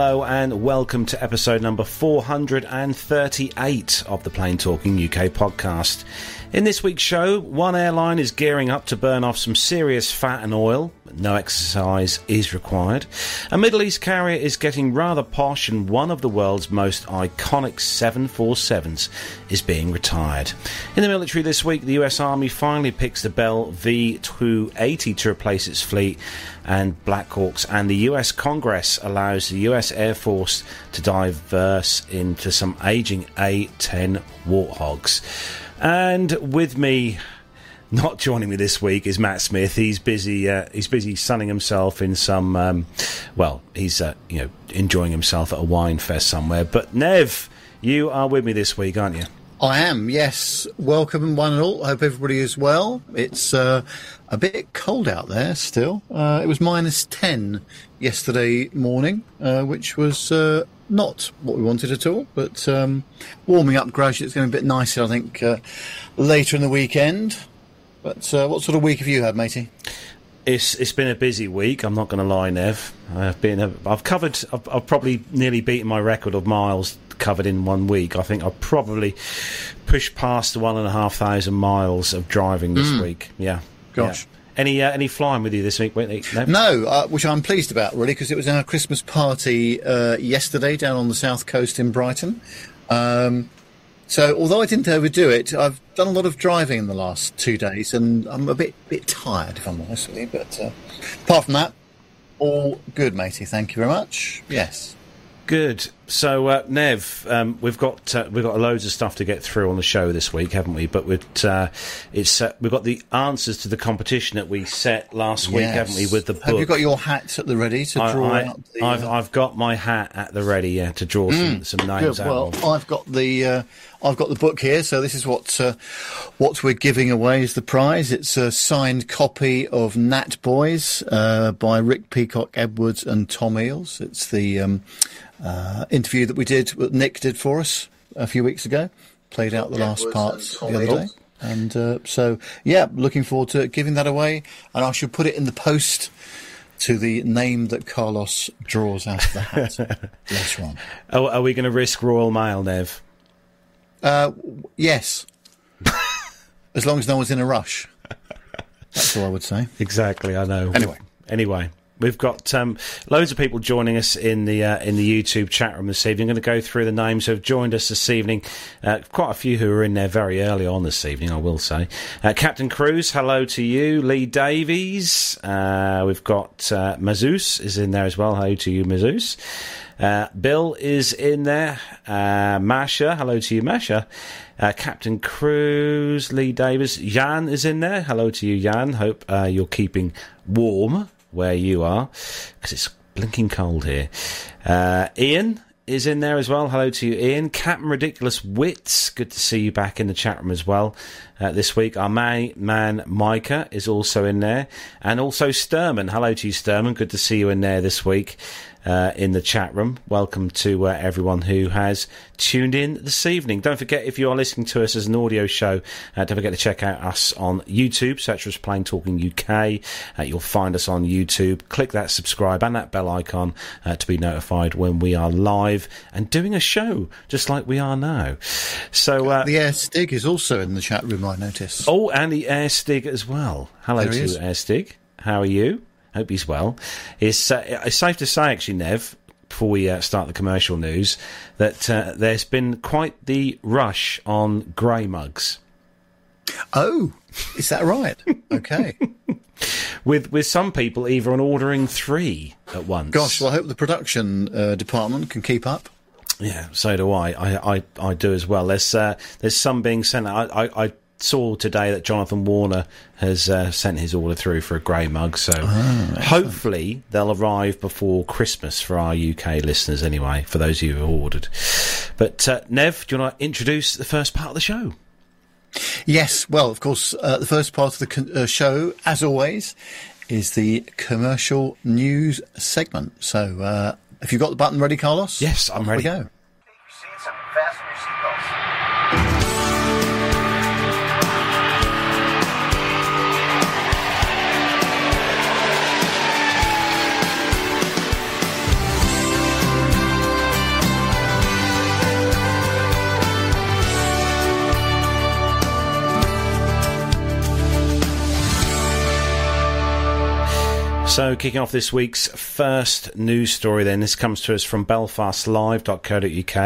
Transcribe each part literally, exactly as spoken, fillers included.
Hello and welcome to episode number four hundred thirty-eight of the Plane Talking U K podcast. In this week's show, one airline is gearing up to burn off some serious fat and oil. No exercise is required. A Middle East carrier is getting rather posh and one of the world's most iconic seven forty-sevens is being retired. In the military this week, the U S Army finally picks the Bell V two eighty to replace its fleet and Black Hawks, and the U S Congress allows the U S Air Force to diverse into some aging A ten Warthogs. And with me, not joining me this week, is Matt Smith. He's busy. Uh, he's busy sunning himself in some. Um, well, he's uh, you know enjoying himself at a wine fest somewhere. But Nev, you are with me this week, aren't you? I am, yes. Welcome, one and all. I hope everybody is well. It's uh, a bit cold out there still. Uh, it was minus ten yesterday morning, uh, which was uh, not what we wanted at all. But um, warming up gradually, it's going to be a bit nicer, I think, uh, later in the weekend. But uh, what sort of week have you had, matey? It's it's been a busy week. I'm not going to lie, Nev. I've been a, I've covered. I've, I've probably nearly beaten my record of miles covered in one week. I think I probably pushed past the one and a half thousand miles of driving this mm. week. Yeah, gosh. Yeah. Any uh, any flying with you this week, Whitney? No, no uh, which I'm pleased about really, because it was our Christmas party uh, yesterday down on the south coast in Brighton. Um, so although I didn't overdo it, I've done a lot of driving in the last two days, and I'm a bit bit tired if I'm honest with you. But uh, apart from that, all good, matey. Thank you very much. Yes. Good. So, uh, Nev, um, we've got uh, we've got loads of stuff to get through on the show this week, haven't we? But we've uh, it's uh, we've got the answers to the competition that we set last yes. week, haven't we? With the book. Have you got your hat at the ready to I, draw I, up? The, I've uh... I've got my hat at the ready, yeah, to draw mm. some, some names Good. out. Well, of. I've got the uh, I've got the book here. So this is what uh, what we're giving away is the prize. It's a signed copy of Nat Boys uh, by Rick Peacock Edwards and Tom Eales. It's the um, Uh, interview that we did, what Nick did for us a few weeks ago, played out the yeah, last part the other day, and uh, so yeah, looking forward to giving that away, and I shall put it in the post to the name that Carlos draws out of the hat later on. Oh, are we going to risk Royal Mail, Nev? Uh, yes, as long as no one's in a rush. That's all I would say. Exactly, I know. Anyway, anyway. We've got um, loads of people joining us in the uh, in the YouTube chat room this evening. I'm going to go through the names who have joined us this evening. Uh, quite a few who are in there very early on this evening, I will say. Uh, Captain Cruz, hello to you. Lee Davies. Uh, we've got uh, Mazouz is in there as well. Hello to you, Mazouz. Uh, Bill is in there. Uh, Masha, hello to you, Masha. Uh, Captain Cruz, Lee Davies. Jan is in there. Hello to you, Jan. Hope uh, you're keeping warm where you are, because it's blinking cold here. Uh, Ian is in there as well. Hello to you, Ian. Captain Ridiculous Wits, good to see you back in the chat room as well uh, this week. Our man, man Micah is also in there. And also Sturman. Hello to you, Sturman. Good to see you in there this week uh, in the chat room. Welcome to uh, everyone who has tuned in this evening. Don't forget, if you are listening to us as an audio show, uh, don't forget to check out us on YouTube. Search for Plain Talking U K. Uh, you'll find us on YouTube. Click that subscribe and that bell icon uh, to be notified when we are live and doing a show, just like we are now. So uh, the Air Stig is also in the chat room, I notice. Oh, and the Air Stig as well. Hello there to you, Air Stig. How are you? Hope he's well. It's, uh, it's safe to say, actually, Nev, before we uh, start the commercial news, that uh, there's been quite the rush on grey mugs. Oh, is that right? Okay. With with some people even ordering three at once. Gosh, well, I hope the production uh, department can keep up. Yeah, so do I. I, I, I do as well. There's uh, there's some being sent out. I, I, I saw today that Jonathan Warner has uh, sent his order through for a grey mug, so oh, hopefully they'll arrive before Christmas for our U K listeners anyway, for those of you who have ordered. But uh, Nev, do you want to introduce the first part of the show? Yes, well, of course, uh, the first part of the con- uh, show, as always, is the commercial news segment. So uh, have you got the button ready, Carlos? Yes, I'm ready. Here we go. So, kicking off this week's first news story then, this comes to us from belfast live dot co dot uk,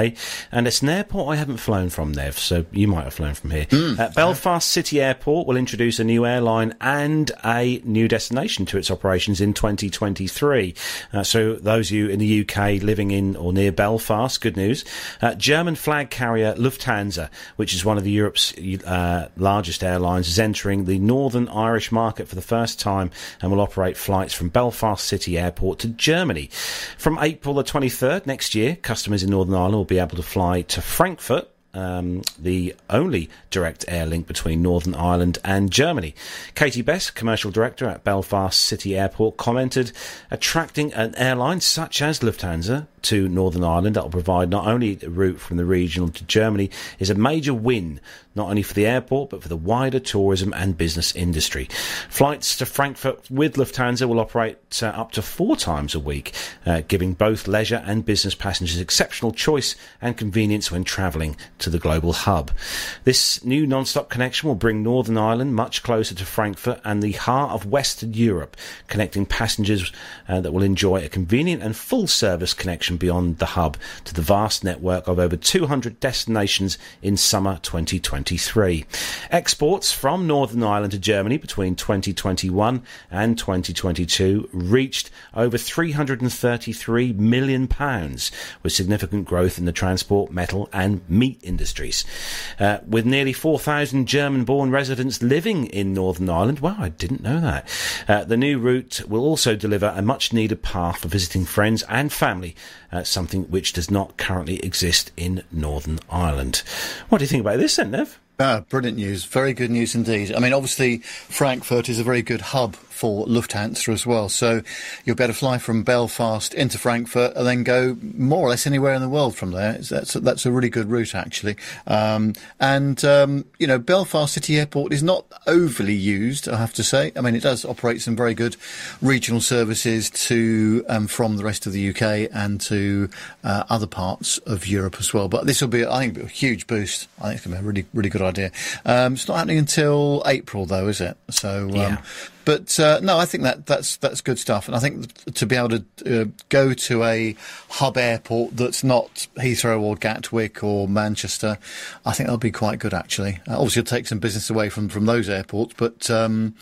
and it's an airport I haven't flown from, Nev, so you might have flown from here. Mm. Uh, Belfast City Airport will introduce a new airline and a new destination to its operations in twenty twenty-three. Uh, so, those of you in the U K living in or near Belfast, good news. Uh, German flag carrier Lufthansa, which is one of the Europe's uh, largest airlines, is entering the Northern Irish market for the first time and will operate flights from Belfast City Airport to Germany. From April the twenty-third next year, customers in Northern Ireland will be able to fly to Frankfurt, um, the only direct air link between Northern Ireland and Germany. Katie Best, Commercial Director at Belfast City Airport, commented, "Attracting an airline such as Lufthansa to Northern Ireland that will provide not only a route from the regional to Germany is a major win, not only for the airport, but for the wider tourism and business industry. Flights to Frankfurt with Lufthansa will operate uh, up to four times a week, uh, giving both leisure and business passengers exceptional choice and convenience when travelling to the global hub. This new non-stop connection will bring Northern Ireland much closer to Frankfurt and the heart of Western Europe, connecting passengers uh, that will enjoy a convenient and full-service connection beyond the hub to the vast network of over two hundred destinations in summer twenty twenty. Exports from Northern Ireland to Germany between twenty twenty-one and twenty twenty-two reached over three hundred thirty-three million pounds, with significant growth in the transport, metal and meat industries. Uh, with nearly four thousand German-born residents living in Northern Ireland, wow, I didn't know that, uh, the new route will also deliver a much-needed path for visiting friends and family, uh, something which does not currently exist in Northern Ireland." What do you think about this then, Nev? Ah, brilliant news. Very good news indeed. I mean, obviously, Frankfurt is a very good hub for Lufthansa as well. So you'll be able to fly from Belfast into Frankfurt and then go more or less anywhere in the world from there. That's a, that's a really good route, actually. Um, and, um, you know, Belfast City Airport is not overly used, I have to say. I mean, it does operate some very good regional services to um, from the rest of the U K and to uh, other parts of Europe as well. But this will be, I think, a huge boost. I think it's going to be a really, really good idea. Um, it's not happening until April, though, is it? So, um, yeah. But uh, no, I think that that's that's good stuff, and I think to be able to uh, go to a hub airport that's not Heathrow or Gatwick or Manchester, I think that'll be quite good actually. Uh, obviously, it'll take some business away from, from those airports, but um,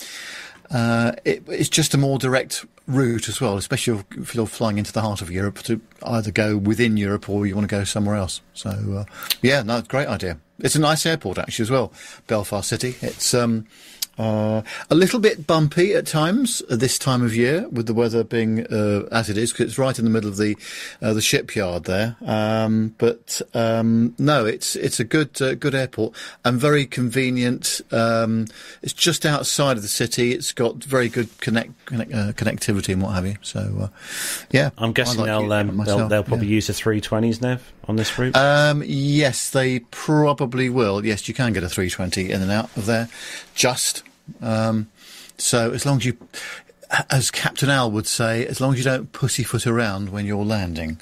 uh, it, it's just a more direct route as well, especially if you're flying into the heart of Europe to either go within Europe or you want to go somewhere else. So uh, yeah, no, great idea. It's a nice airport actually as well, Belfast City. It's um, Uh, a little bit bumpy at times uh, this time of year, with the weather being uh, as it is, because it's right in the middle of the uh, the shipyard there. Um, but um, no, it's it's a good uh, good airport and very convenient. Um, it's just outside of the city. It's got very good connect, connect uh, connectivity and what have you. So uh, yeah, I'm guessing like they'll, um, myself, they'll they'll probably yeah. use the three twenties now on this route. Um, yes, they probably will. Yes, you can get a three twenty in and out of there. Just Um, so as long as you, as Captain Al would say, as long as you don't pussyfoot around when you're landing,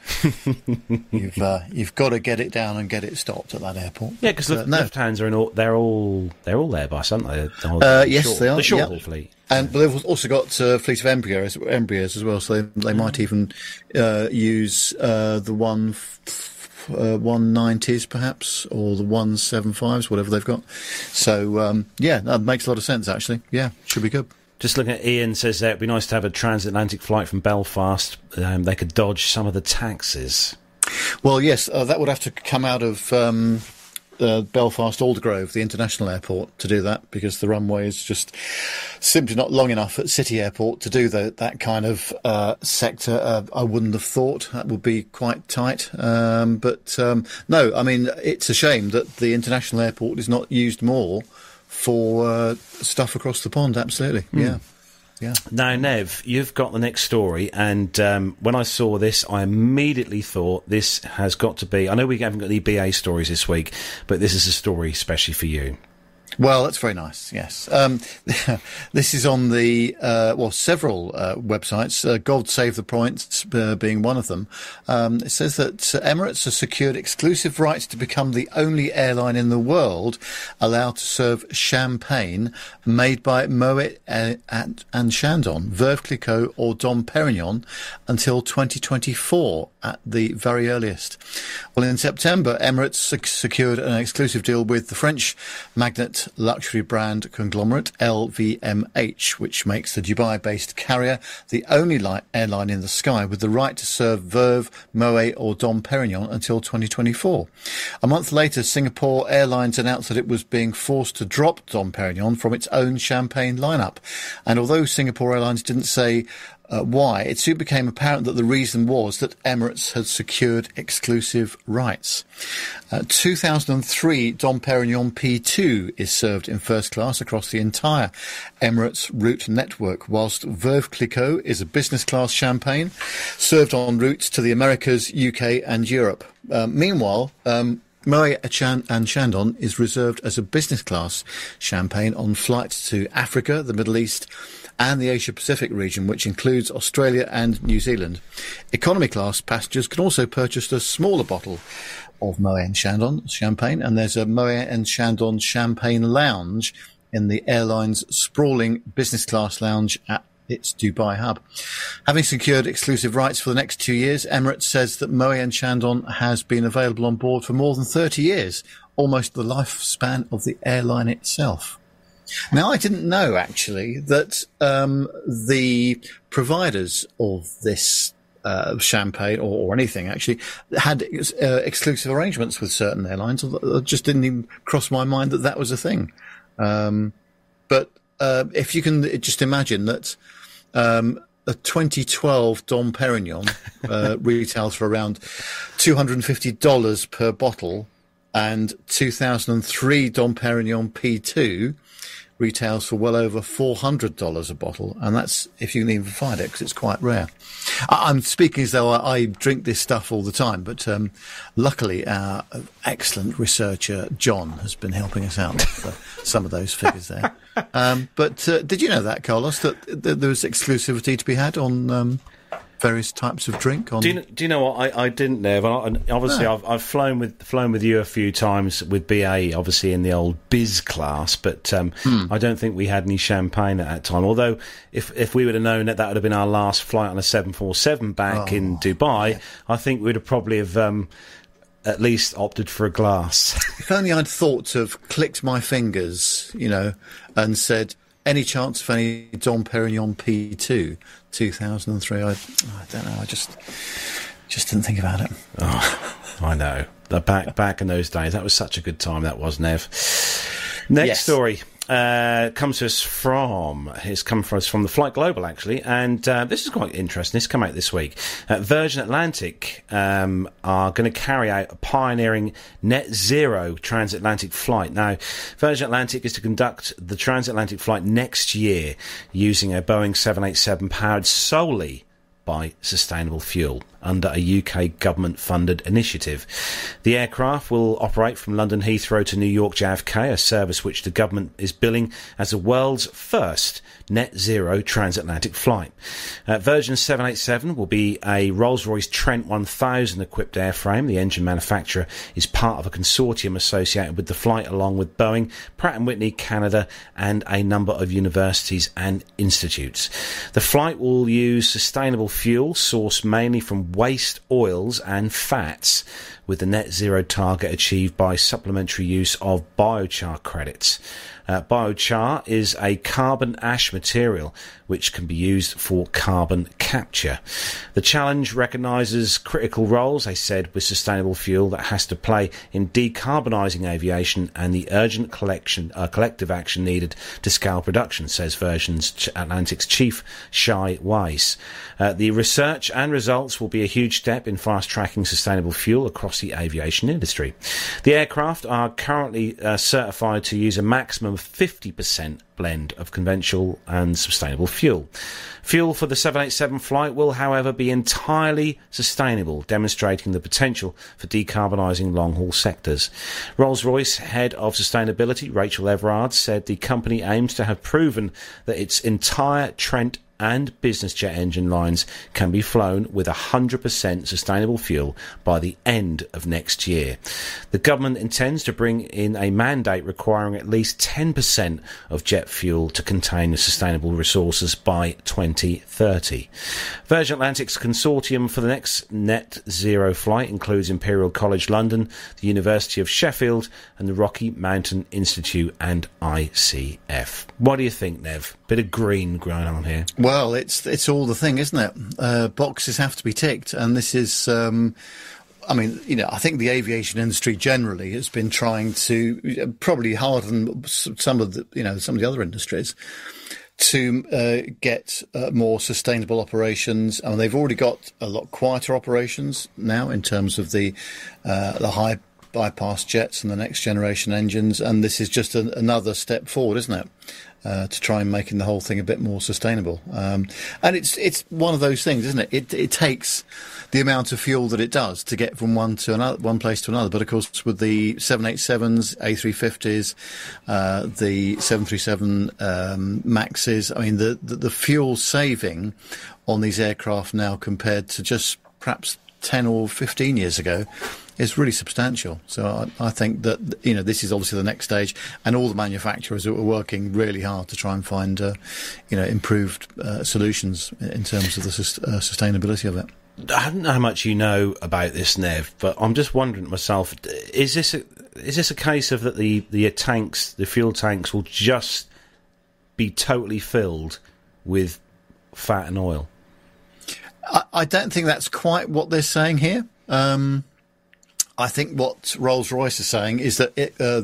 you've uh, you've got to get it down and get it stopped at that airport. Yeah, because uh, no. Lufthansa are all, they're all they're all Airbus, aren't they? The whole, uh, yes, short, they are. The short haul yep. fleet. And but they've also got a fleet of Embraers, Embraers as well, so they, they might even uh, use uh, the one. F- Uh, one nineties perhaps, or the one seventy-fives, whatever they've got. So um, yeah, that makes a lot of sense actually. Yeah, should be good. Just looking at Ian says that it'd be nice to have a transatlantic flight from Belfast. Um, they could dodge some of the taxes. Well, yes, uh, that would have to come out of um, uh, Belfast Aldergrove, the international airport, to do that, because the runway is just simply not long enough at City Airport to do the, that kind of uh, sector. Uh, I wouldn't have thought that would be quite tight. Um, but um, no, I mean, it's a shame that the international airport is not used more for uh, stuff across the pond. Absolutely. Mm. Yeah. Yeah. Now, Nev, you've got the next story, and um, when I saw this, I immediately thought this has got to be... I know we haven't got any B A stories this week, but this is a story especially for you. Well, that's very nice, yes. Um, this is on the, uh, well, several uh, websites, uh, God Save the Points uh, being one of them. Um, it says that Emirates has secured exclusive rights to become the only airline in the world allowed to serve champagne made by Moët and Chandon, Veuve Clicquot or Dom Perignon until twenty twenty-four at the very earliest. Well, in September, Emirates sec- secured an exclusive deal with the French magnet luxury brand conglomerate L V M H, which makes the Dubai-based carrier the only li- airline in the sky with the right to serve Veuve, Moët or Dom Perignon until twenty twenty-four. A month later, Singapore Airlines announced that it was being forced to drop Dom Perignon from its own champagne lineup. And although Singapore Airlines didn't say Uh, why, it soon became apparent that the reason was that Emirates had secured exclusive rights. Uh, two thousand three Dom Perignon P two is served in first class across the entire Emirates route network, whilst Veuve Clicquot is a business class champagne served on routes to the Americas, U K and Europe. Uh, meanwhile, um, Moët and Chandon is reserved as a business class champagne on flights to Africa, the Middle East and the Asia-Pacific region, which includes Australia and New Zealand. Economy class passengers can also purchase a smaller bottle of Moët and Chandon champagne, and there's a Moët and Chandon champagne lounge in the airline's sprawling business class lounge at its Dubai hub. Having secured exclusive rights for the next two years, Emirates says that Moët and Chandon has been available on board for more than thirty years, almost the lifespan of the airline itself. Now, I didn't know, actually, that um, the providers of this uh, champagne or, or anything, actually, had uh, exclusive arrangements with certain airlines. It just didn't even cross my mind that that was a thing. Um, but uh, if you can just imagine that um, a twenty twelve Dom Perignon uh, retails for around two hundred fifty dollars per bottle, and two thousand three Dom Perignon P two retails for well over four hundred dollars a bottle, and that's if you can even find it, because it's quite rare. I- I'm speaking as though I-, I drink this stuff all the time, but um, luckily our excellent researcher John has been helping us out with some of those figures there. Um, but uh, did you know that, Carlos, that, that there was exclusivity to be had on um, various types of drink? On do, you, do you know what I, I didn't know? I, obviously, no. I've, I've flown with flown with you a few times with B A, obviously in the old biz class, but um, mm. I don't think we had any champagne at that time. Although, if if we would have known that that would have been our last flight on a seven forty-seven back oh, in Dubai, yeah. I think we'd have probably have. Um, At least opted for a glass. If only I'd thought of clicked my fingers, you know, and said, any chance of any Dom Perignon P two, two thousand three? I, I don't know. I just just didn't think about it. Oh, I know. Back, back in those days, that was such a good time, that was, Nev. Next yes. story. Uh, comes to us from it's come from us from the Flight Global, actually, and uh, this is quite interesting. This come out this week. Uh, Virgin Atlantic um, are going to carry out a pioneering net zero transatlantic flight. Now, Virgin Atlantic is to conduct the transatlantic flight next year using a Boeing seven eighty-seven powered solely by sustainable fuel under a U K government-funded initiative. The aircraft will operate from London Heathrow to New York J F K, a service which the government is billing as the world's first net-zero transatlantic flight. Uh, Virgin seven eighty-seven will be a Rolls-Royce Trent one thousand-equipped airframe. The engine manufacturer is part of a consortium associated with the flight, along with Boeing, Pratt and Whitney, Canada, and a number of universities and institutes. The flight will use sustainable fuel sourced mainly from waste oils and fats, with the net zero target achieved by supplementary use of biochar credits. Uh, biochar is a carbon ash material which can be used for carbon capture. The challenge recognises critical roles, they said, with sustainable fuel that has to play in decarbonising aviation and the urgent collection, uh, collective action needed to scale production, says Virgin Atlantic's chief, Shai Weiss. Uh, the research and results will be a huge step in fast-tracking sustainable fuel across the aviation industry. The aircraft are currently uh, certified to use a maximum fifty percent blend of conventional and sustainable fuel. Fuel for the seven eighty-seven flight will, however, be entirely sustainable, demonstrating the potential for decarbonising long-haul sectors. Rolls-Royce head of sustainability, Rachel Everard, said the company aims to have proven that its entire Trent and business jet engine lines can be flown with one hundred percent sustainable fuel by the end of next year. The government intends to bring in a mandate requiring at least ten percent of jet fuel to contain sustainable resources by twenty thirty. Virgin Atlantic's consortium for the next net zero flight includes Imperial College London, the University of Sheffield, and the Rocky Mountain Institute and I C F. What do you think, Nev? Bit of green growing on here. Well, Well, it's it's all the thing, isn't it? Uh, boxes have to be ticked, and this is, um, I mean, you know, I think the aviation industry generally has been trying to probably harden some of the, you know, some of the other industries to uh, get uh, more sustainable operations. I mean, they've already got a lot quieter operations now in terms of the uh, the high bypass jets and the next generation engines, and this is just a, another step forward, isn't it? Uh, to try and making the whole thing a bit more sustainable. Um, and it's it's one of those things, isn't it? It it takes the amount of fuel that it does to get from one to another, one place to another. But of course, with the seven eighty-sevens, A three fifties, uh, the seven thirty-seven um, MAXes, I mean, the, the, the fuel saving on these aircraft now compared to just perhaps ten or fifteen years ago, it's really substantial. So I, I think that, you know, this is obviously the next stage, and all the manufacturers are working really hard to try and find, uh, you know, improved uh, solutions in terms of the sus- uh, sustainability of it. I don't know how much you know about this, Nev, but I'm just wondering to myself, is this a, is this a case of that the, the tanks, the fuel tanks, will just be totally filled with fat and oil? I, I don't think that's quite what they're saying here. Um, I think what Rolls-Royce is saying is that it, uh,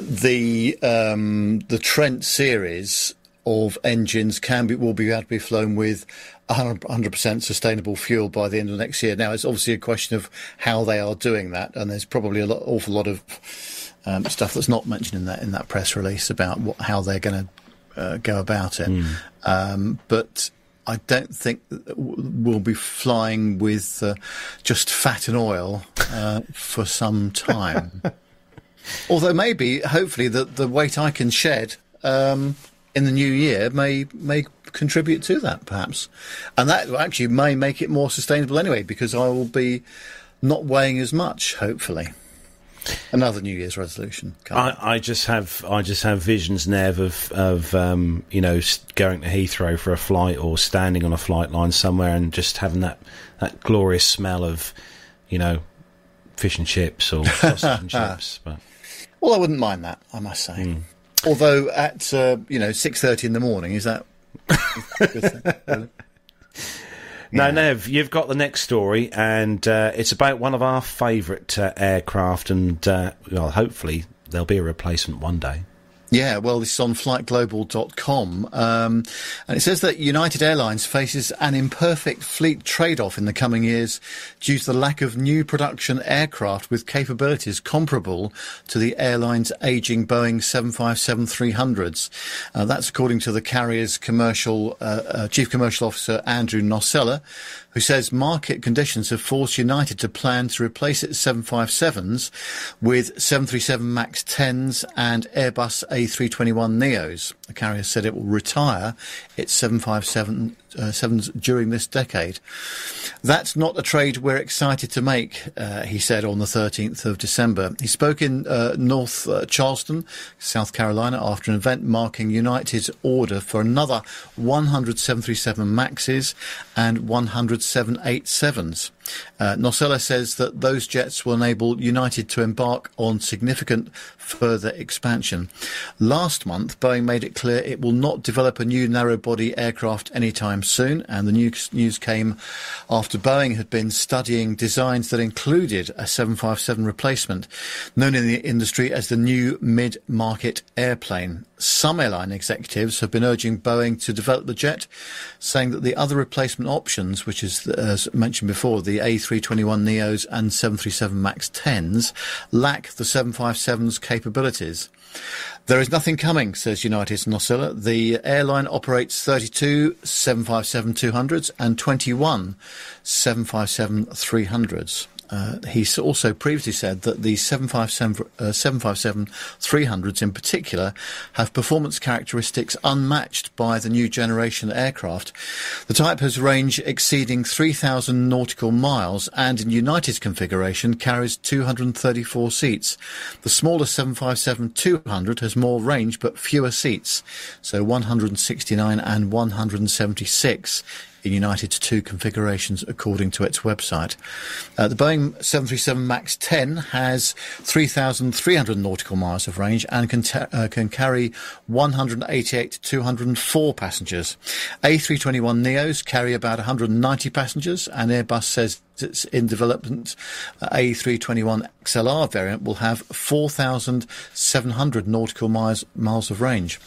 the um, the Trent series of engines can be will be able to be flown with one hundred percent sustainable fuel by the end of next year. Now, it's obviously a question of how they are doing that, and there's probably a lot, awful lot of um, stuff that's not mentioned in that in that press release about what, how they're going to uh, go about it. Mm. Um, but I don't think we'll be flying with uh, just fat and oil uh, for some time. Although maybe, hopefully, the, the weight I can shed um, in the new year may may contribute to that, perhaps. And that actually may make it more sustainable anyway, because I will be not weighing as much, hopefully. Another New Year's resolution. I, I just have, I just have visions, Nev, of, of um, you know, going to Heathrow for a flight or standing on a flight line somewhere and just having that, that glorious smell of, you know, fish and chips or sausage and chips. But well, I wouldn't mind that, I must say. Mm. Although at uh, you know six thirty in the morning, is that? Is that a good thing? Now, yeah. Nev, you've got the next story, and uh, it's about one of our favourite uh, aircraft, and uh, well, hopefully there'll be a replacement one day. Yeah, well, this is on flight global dot com, um, and it says that United Airlines faces an imperfect fleet trade-off in the coming years due to the lack of new production aircraft with capabilities comparable to the airline's aging Boeing seven fifty-seven three hundreds. Uh, that's according to the carrier's commercial uh, uh, Chief Commercial Officer Andrew Nosella, who says market conditions have forced United to plan to replace its seven fifty-sevens with seven thirty-seven MAX tens and Airbus A three twenty-one neos. The carrier said it will retire its seven fifty-seven Uh, sevens during this decade. That's not a trade we're excited to make, uh, he said on the thirteenth of December. He spoke in uh, North uh, Charleston, South Carolina, after an event marking United's order for another one hundred seven thirty-seven MAXes and one hundred seven eighty-sevens. Uh, Nosella says that those jets will enable United to embark on significant further expansion. Last month, Boeing made it clear it will not develop a new narrow-body aircraft anytime anytime soon, and the news, news came after Boeing had been studying designs that included a seven fifty-seven replacement, known in the industry as the new mid-market airplane. Some airline executives have been urging Boeing to develop the jet, saying that the other replacement options, which is, as mentioned before, the A three twenty-one neos and seven thirty-seven max tens, lack the seven fifty-seven's capabilities. There is nothing coming, says United's Nocilla. The airline operates thirty-two seven fifty-seven two hundreds and twenty-one seven fifty-seven three hundreds. Uh, he also previously said that the seven fifty-seven three hundreds in particular have performance characteristics unmatched by the new generation aircraft. The type has range exceeding three thousand nautical miles and in United's configuration carries two hundred thirty-four seats. The smaller seven fifty-seven two hundred has more range but fewer seats, so one hundred sixty-nine and one hundred seventy-six in United's two configurations, according to its website. Uh, the Boeing seven thirty-seven max ten has three thousand three hundred nautical miles of range and can, ta- uh, can carry one hundred eighty-eight to two hundred four passengers. A three twenty-one neos carry about one hundred ninety passengers, and Airbus says it's in development. Uh, A three twenty-one X L R variant will have four thousand seven hundred nautical miles, miles of range.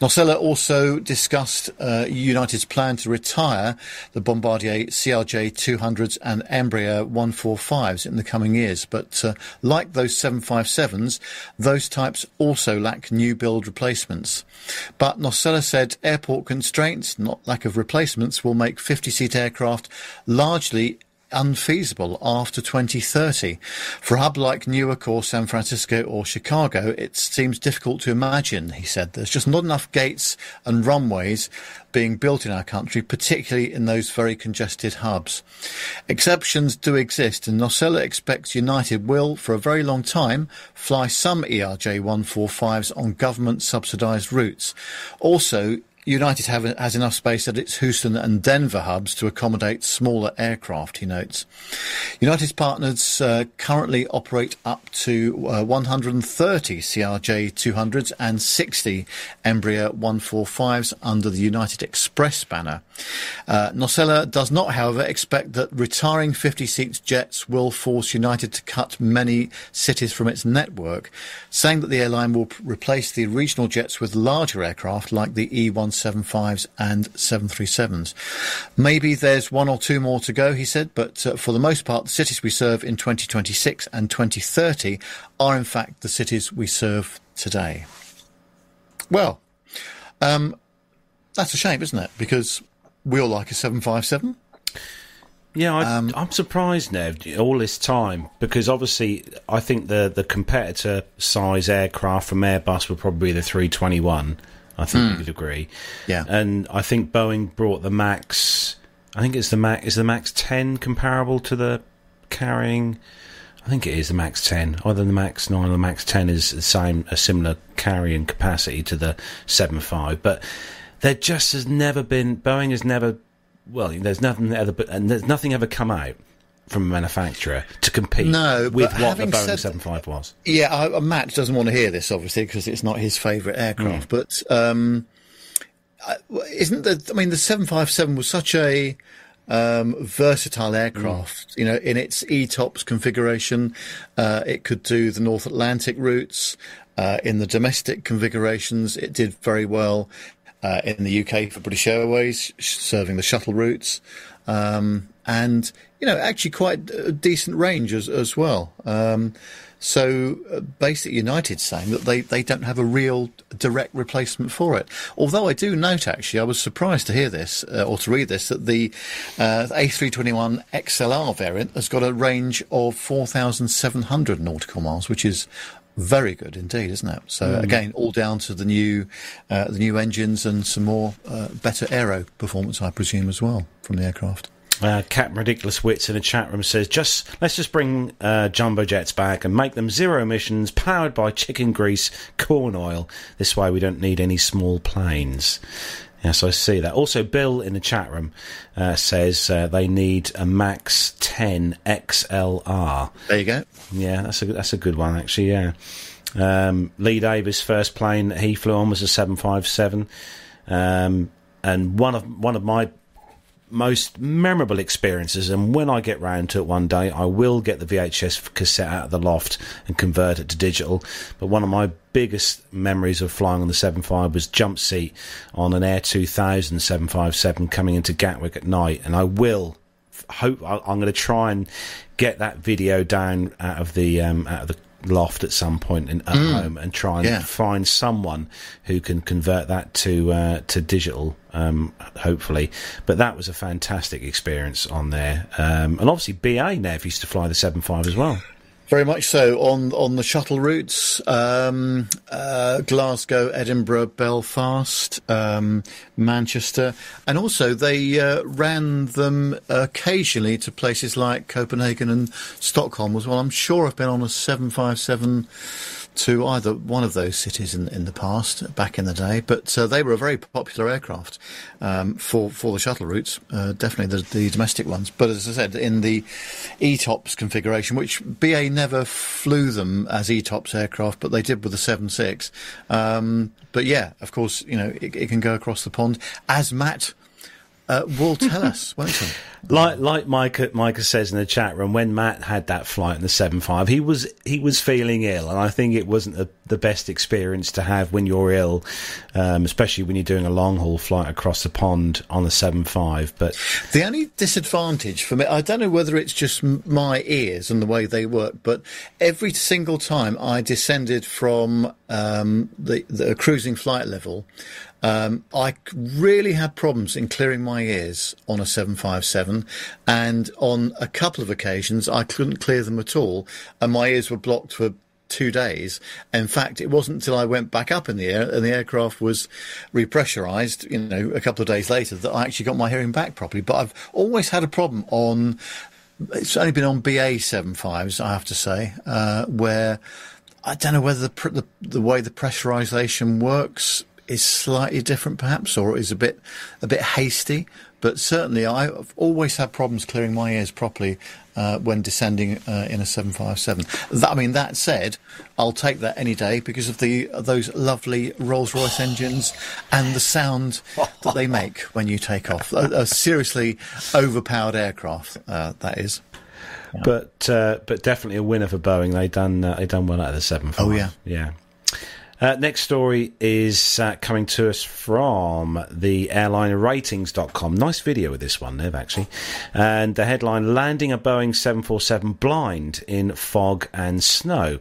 Nocella also discussed uh, United's plan to retire the Bombardier C R J two hundreds and Embraer one forty-fives in the coming years. But uh, like those seven fifty-sevens, those types also lack new build replacements. But Nocella said airport constraints, not lack of replacements, will make fifty-seat aircraft largely unfeasible after twenty thirty. For a hub like Newark or San Francisco or Chicago, it seems difficult to imagine, he said. There's just not enough gates and runways being built in our country, particularly in those very congested hubs. Exceptions do exist, and Nocella expects United will, for a very long time, fly some E R J one forty-fives on government-subsidised routes. Also, United have, has enough space at its Houston and Denver hubs to accommodate smaller aircraft, he notes. United's partners uh, currently operate up to uh, one hundred thirty C R J two hundreds and sixty Embraer one forty-fives under the United Express banner. Uh, Nocella does not, however, expect that retiring fifty-seat jets will force United to cut many cities from its network, saying that the airline will p- replace the regional jets with larger aircraft like the E one seventy-five seven fifty-sevens and seven thirty-sevens. Maybe there's one or two more to go, he said, but uh, for the most part, the cities we serve in twenty twenty-six and twenty thirty are, in fact, the cities we serve today. Well, um, that's a shame, isn't it? Because we all like a seven fifty-seven. Yeah, I, um, I'm surprised now, all this time, because obviously I think the, the competitor size aircraft from Airbus would probably be the three twenty-one. I think mm. you could agree. Yeah. And I think Boeing brought the Max, I think it's the Max, is the Max ten comparable to the carrying, I think it is the Max ten, either the Max nine or the Max ten is the same, a similar carrying capacity to the seven five. But there just has never been, Boeing has never, well, there's nothing ever, and there's nothing ever come out from a manufacturer to compete no, with what the Boeing seven five was. Yeah, I, Matt doesn't want to hear this, obviously, because it's not his favourite aircraft. Mm. But um, isn't the? I mean, the seven fifty-seven was such a um, versatile aircraft. Mm. You know, in its E T O P S configuration, uh, it could do the North Atlantic routes. Uh, in the domestic configurations, it did very well uh, in the U K for British Airways, serving the shuttle routes. Um, and, you know, actually quite a decent range as, as well. Um, so uh, basically United's saying that they, they don't have a real direct replacement for it. Although I do note, actually, I was surprised to hear this, uh, or to read this, that the uh, A three twenty-one X L R variant has got a range of four thousand seven hundred nautical miles, which is very good indeed, isn't it? So mm. again, all down to the new uh, the new engines and some more uh, better aero performance, I presume, as well from the aircraft. Uh, Captain Ridiculous Wits in the chat room says, "Just let's just bring uh, jumbo jets back and make them zero emissions, powered by chicken grease, corn oil. This way, we don't need any small planes." Yes, I see that. Also, Bill in the chat room uh, says uh, they need a Max ten X L R. There you go. Yeah, that's a that's a good one actually. Yeah, um, Lee Davis' first plane that he flew on was a seven fifty-seven, um, and one of one of my most memorable experiences, and when I get round to it one day, I will get the V H S cassette out of the loft and convert it to digital. But one of my biggest memories of flying on the seven five was jump seat on an Air two thousand seven fifty-seven coming into Gatwick at night, and I will hope I'm going to try and get that video down out of the um, out of the loft at some point in, at mm. home, and try and yeah. find someone who can convert that to uh, to digital, um, hopefully. But that was a fantastic experience on there, um, and obviously B A Nev used to fly the seven five as well. Very much so on on the shuttle routes, um, uh, Glasgow, Edinburgh, Belfast, um, Manchester, and also they uh, ran them occasionally to places like Copenhagen and Stockholm as well. I'm sure I've been on a seven fifty-seven to either one of those cities in in the past, back in the day, but uh, they were a very popular aircraft um, for for the shuttle routes, uh, definitely the, the domestic ones. But as I said, in the E TOPS configuration, which B A never flew them as E TOPS aircraft, but they did with the seven six. Um, but yeah, of course, you know, it, it can go across the pond, as Matt Uh, will tell us, won't he? Like, like Micah, Micah says in the chat room, when Matt had that flight in the seven five, he was he was feeling ill, and I think it wasn't the, the best experience to have when you're ill, um, especially when you're doing a long haul flight across the pond on the seven five. But the only disadvantage for me, I don't know whether it's just my ears and the way they work, but every single time I descended from um, the, the cruising flight level, Um, I really had problems in clearing my ears on a seven fifty-seven, and on a couple of occasions I couldn't clear them at all, and my ears were blocked for two days. In fact, it wasn't until I went back up in the air and the aircraft was repressurized, you know, a couple of days later, that I actually got my hearing back properly. But I've always had a problem on, it's only been on B A seven fives, I have to say, uh, where I don't know whether the, the, the way the pressurization works is slightly different perhaps, or is a bit a bit hasty, but certainly I've always had problems clearing my ears properly uh, when descending uh, in a seven fifty-seven. That, I mean, that said, I'll take that any day because of the those lovely Rolls-Royce engines and the sound that they make when you take off. A, a seriously overpowered aircraft, uh, that is. Yeah. But uh, but definitely a winner for Boeing. They done uh, they done well out of the seven fifty. Oh yeah, yeah. Uh, next story is uh, coming to us from the airline ratings dot com. Nice video with this one, Nev, actually. And the headline, Landing a Boeing seven forty-seven Blind in Fog and Snow.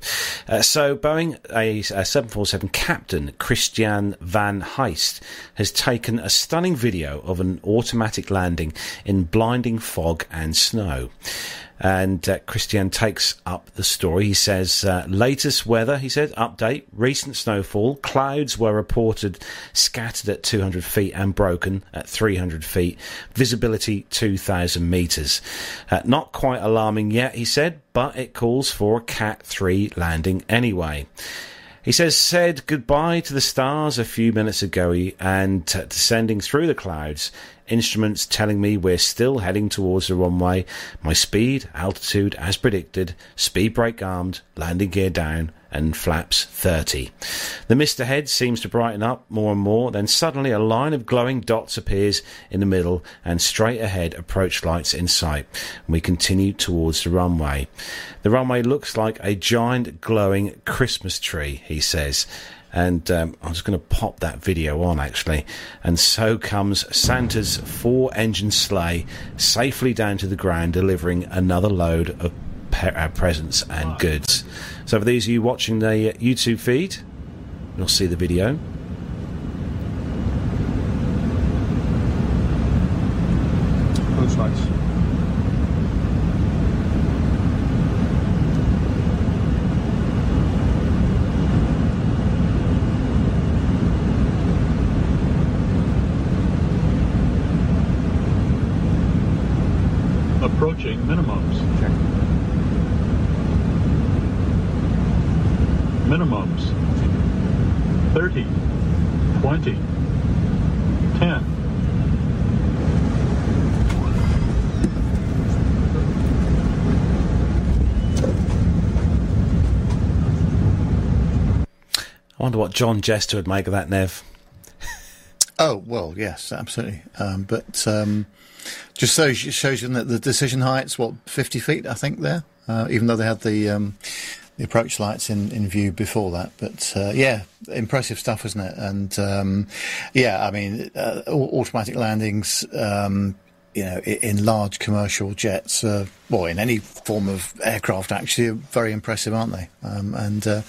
Uh, so Boeing, a, a seven forty-seven captain, Christian Van Heist, has taken a stunning video of an automatic landing in blinding fog and snow. And uh, Christian takes up the story. He says, uh, latest weather, he said, update, recent snowfall, clouds were reported scattered at two hundred feet and broken at three hundred feet, visibility two thousand metres. Uh, not quite alarming yet, he said, but it calls for a Cat three landing anyway. He says, said goodbye to the stars a few minutes ago and uh, descending through the clouds, instruments telling me we're still heading towards the runway. My speed, altitude as predicted, speed brake armed, landing gear down, and flaps thirty. The mist ahead seems to brighten up more and more, then suddenly a line of glowing dots appears in the middle, and straight ahead approach lights in sight. We continue towards the runway. The runway looks like a giant glowing Christmas tree, he says. And um, I'm just going to pop that video on, actually. And so comes Santa's four-engine sleigh safely down to the ground, delivering another load of pe- uh, presents and goods. So for these of you watching the uh, YouTube feed, you'll see the video. Looks nice. Approaching minimums. Check. Minimums. thirty. twenty. ten. I wonder what John Jester would make of that, Nev. Oh, well, yes, absolutely. Um, but um, just so shows you that the decision height's, what, fifty feet, I think, there, uh, even though they had the um, the approach lights in, in view before that. But, uh, yeah, impressive stuff, isn't it? And, um, yeah, I mean, uh, automatic landings, um, you know, in large commercial jets, uh, well, in any form of aircraft, actually, are very impressive, aren't they? Um, and uh,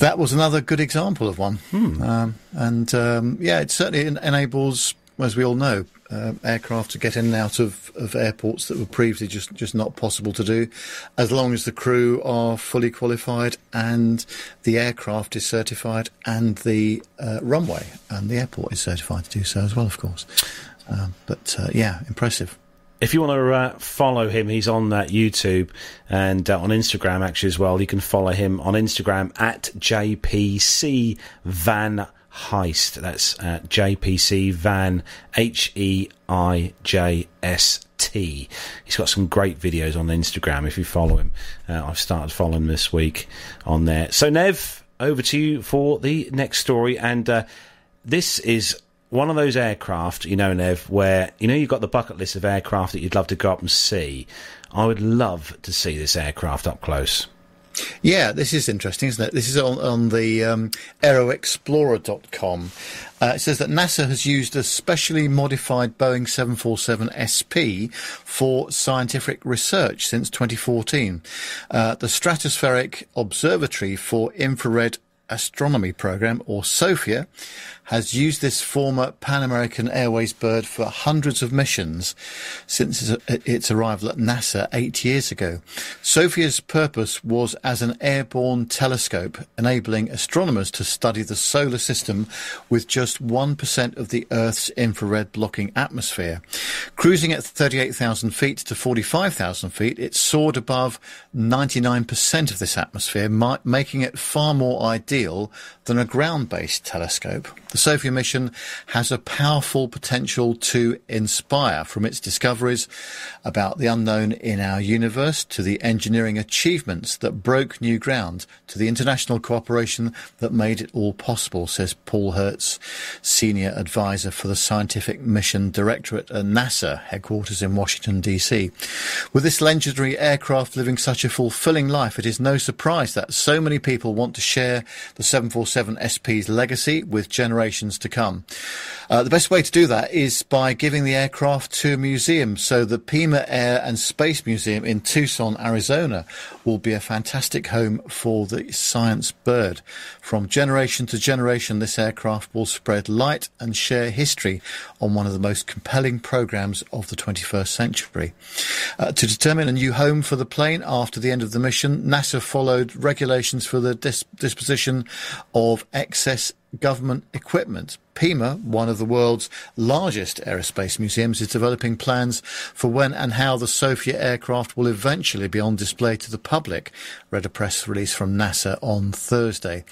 that was another good example of one. Hmm. Um, and, um, yeah, it certainly en- enables, as we all know, uh, aircraft to get in and out of, of airports that were previously just, just not possible to do, as long as the crew are fully qualified and the aircraft is certified and the uh, runway and the airport is certified to do so as well, of course. Um, but, uh, yeah, impressive. If you want to uh, follow him, he's on uh, YouTube and uh, on Instagram, actually, as well. You can follow him on Instagram at J P C Van Heist. That's uh, J P C Van, H E I J S T. He's got some great videos on Instagram if you follow him. Uh, I've started following him this week on there. So, Nev, over to you for the next story. And uh, this is one of those aircraft, you know, Nev, where, you know, you've got the bucket list of aircraft that you'd love to go up and see. I would love to see this aircraft up close. Yeah, this is interesting, isn't it? This is on, on the um, aero explorer dot com. Uh, it says that NASA has used a specially modified Boeing seven forty-seven S P for scientific research since twenty fourteen. Uh, the Stratospheric Observatory for Infrared Astronomy Program, or SOFIA, has used this former Pan American Airways bird for hundreds of missions since its arrival at NASA eight years ago. SOFIA's purpose was as an airborne telescope, enabling astronomers to study the solar system with just one percent of the Earth's infrared blocking atmosphere. Cruising at thirty-eight thousand feet to forty-five thousand feet, it soared above ninety-nine percent of this atmosphere, making it far more ideal than a ground-based telescope. The SOFIA mission has a powerful potential to inspire, from its discoveries about the unknown in our universe to the engineering achievements that broke new ground to the international cooperation that made it all possible, says Paul Hertz, senior advisor for the Scientific Mission Directorate at NASA, headquarters in Washington, D C. With this legendary aircraft living such a fulfilling life, it is no surprise that so many people want to share the seven forty-seven S P's legacy with generations to come. Uh, the best way to do that is by giving the aircraft to a museum. So the Pima Air and Space Museum in Tucson, Arizona, will be a fantastic home for the science bird. From generation to generation, this aircraft will spread light and share history on one of the most compelling programs of the twenty-first century. Uh, to determine a new home for the plane after the end of the mission, NASA followed regulations for the dis- disposition of excess government equipment. Pima, one of the world's largest aerospace museums, is developing plans for when and how the SOFIA aircraft will eventually be on display to the public, read a press release from NASA on Thursday.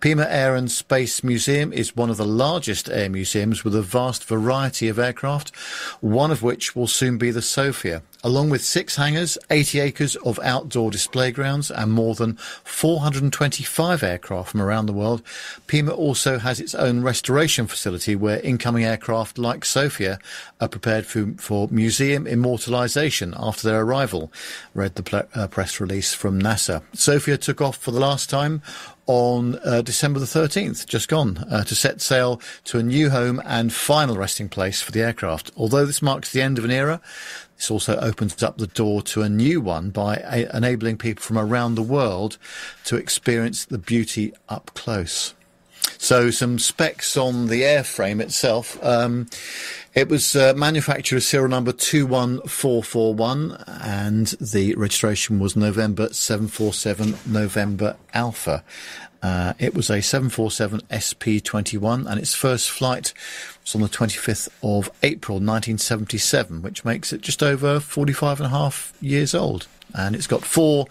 Pima Air and Space Museum is one of the largest air museums with a vast variety of aircraft, one of which will soon be the SOFIA. Along with six hangars, eighty acres of outdoor display grounds, and more than four hundred twenty-five aircraft from around the world, Pima also has its own restoration facility where incoming aircraft like SOFIA are prepared for, for museum immortalisation after their arrival, read the ple- uh, press release from NASA. SOFIA took off for the last time on uh, December the thirteenth, just gone, uh, to set sail to a new home and final resting place for the aircraft. Although this marks the end of an era, this also opens up the door to a new one by a- enabling people from around the world to experience the beauty up close. So some specs on the airframe itself. Um, it was uh, manufacturer serial number two one four four one, and the registration was November seven forty-seven November Alpha. Uh, it was a seven forty-seven S P twenty-one, and its first flight was on the twenty-fifth of April nineteen seventy-seven, which makes it just over forty-five and a half years old. And it's got four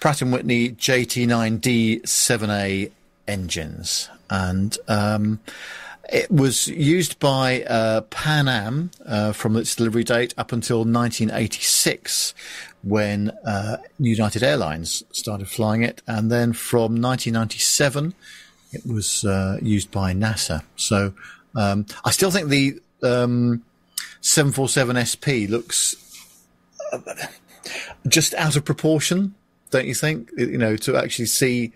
Pratt and Whitney J T nine D seven A engines, and um it was used by uh, Pan Am uh, from its delivery date up until nineteen eighty-six, when uh, United Airlines started flying it, and then from nineteen ninety-seven it was uh, used by NASA. So Um, I still think the um, seven forty-seven S P looks just out of proportion, don't you think? You know, to actually see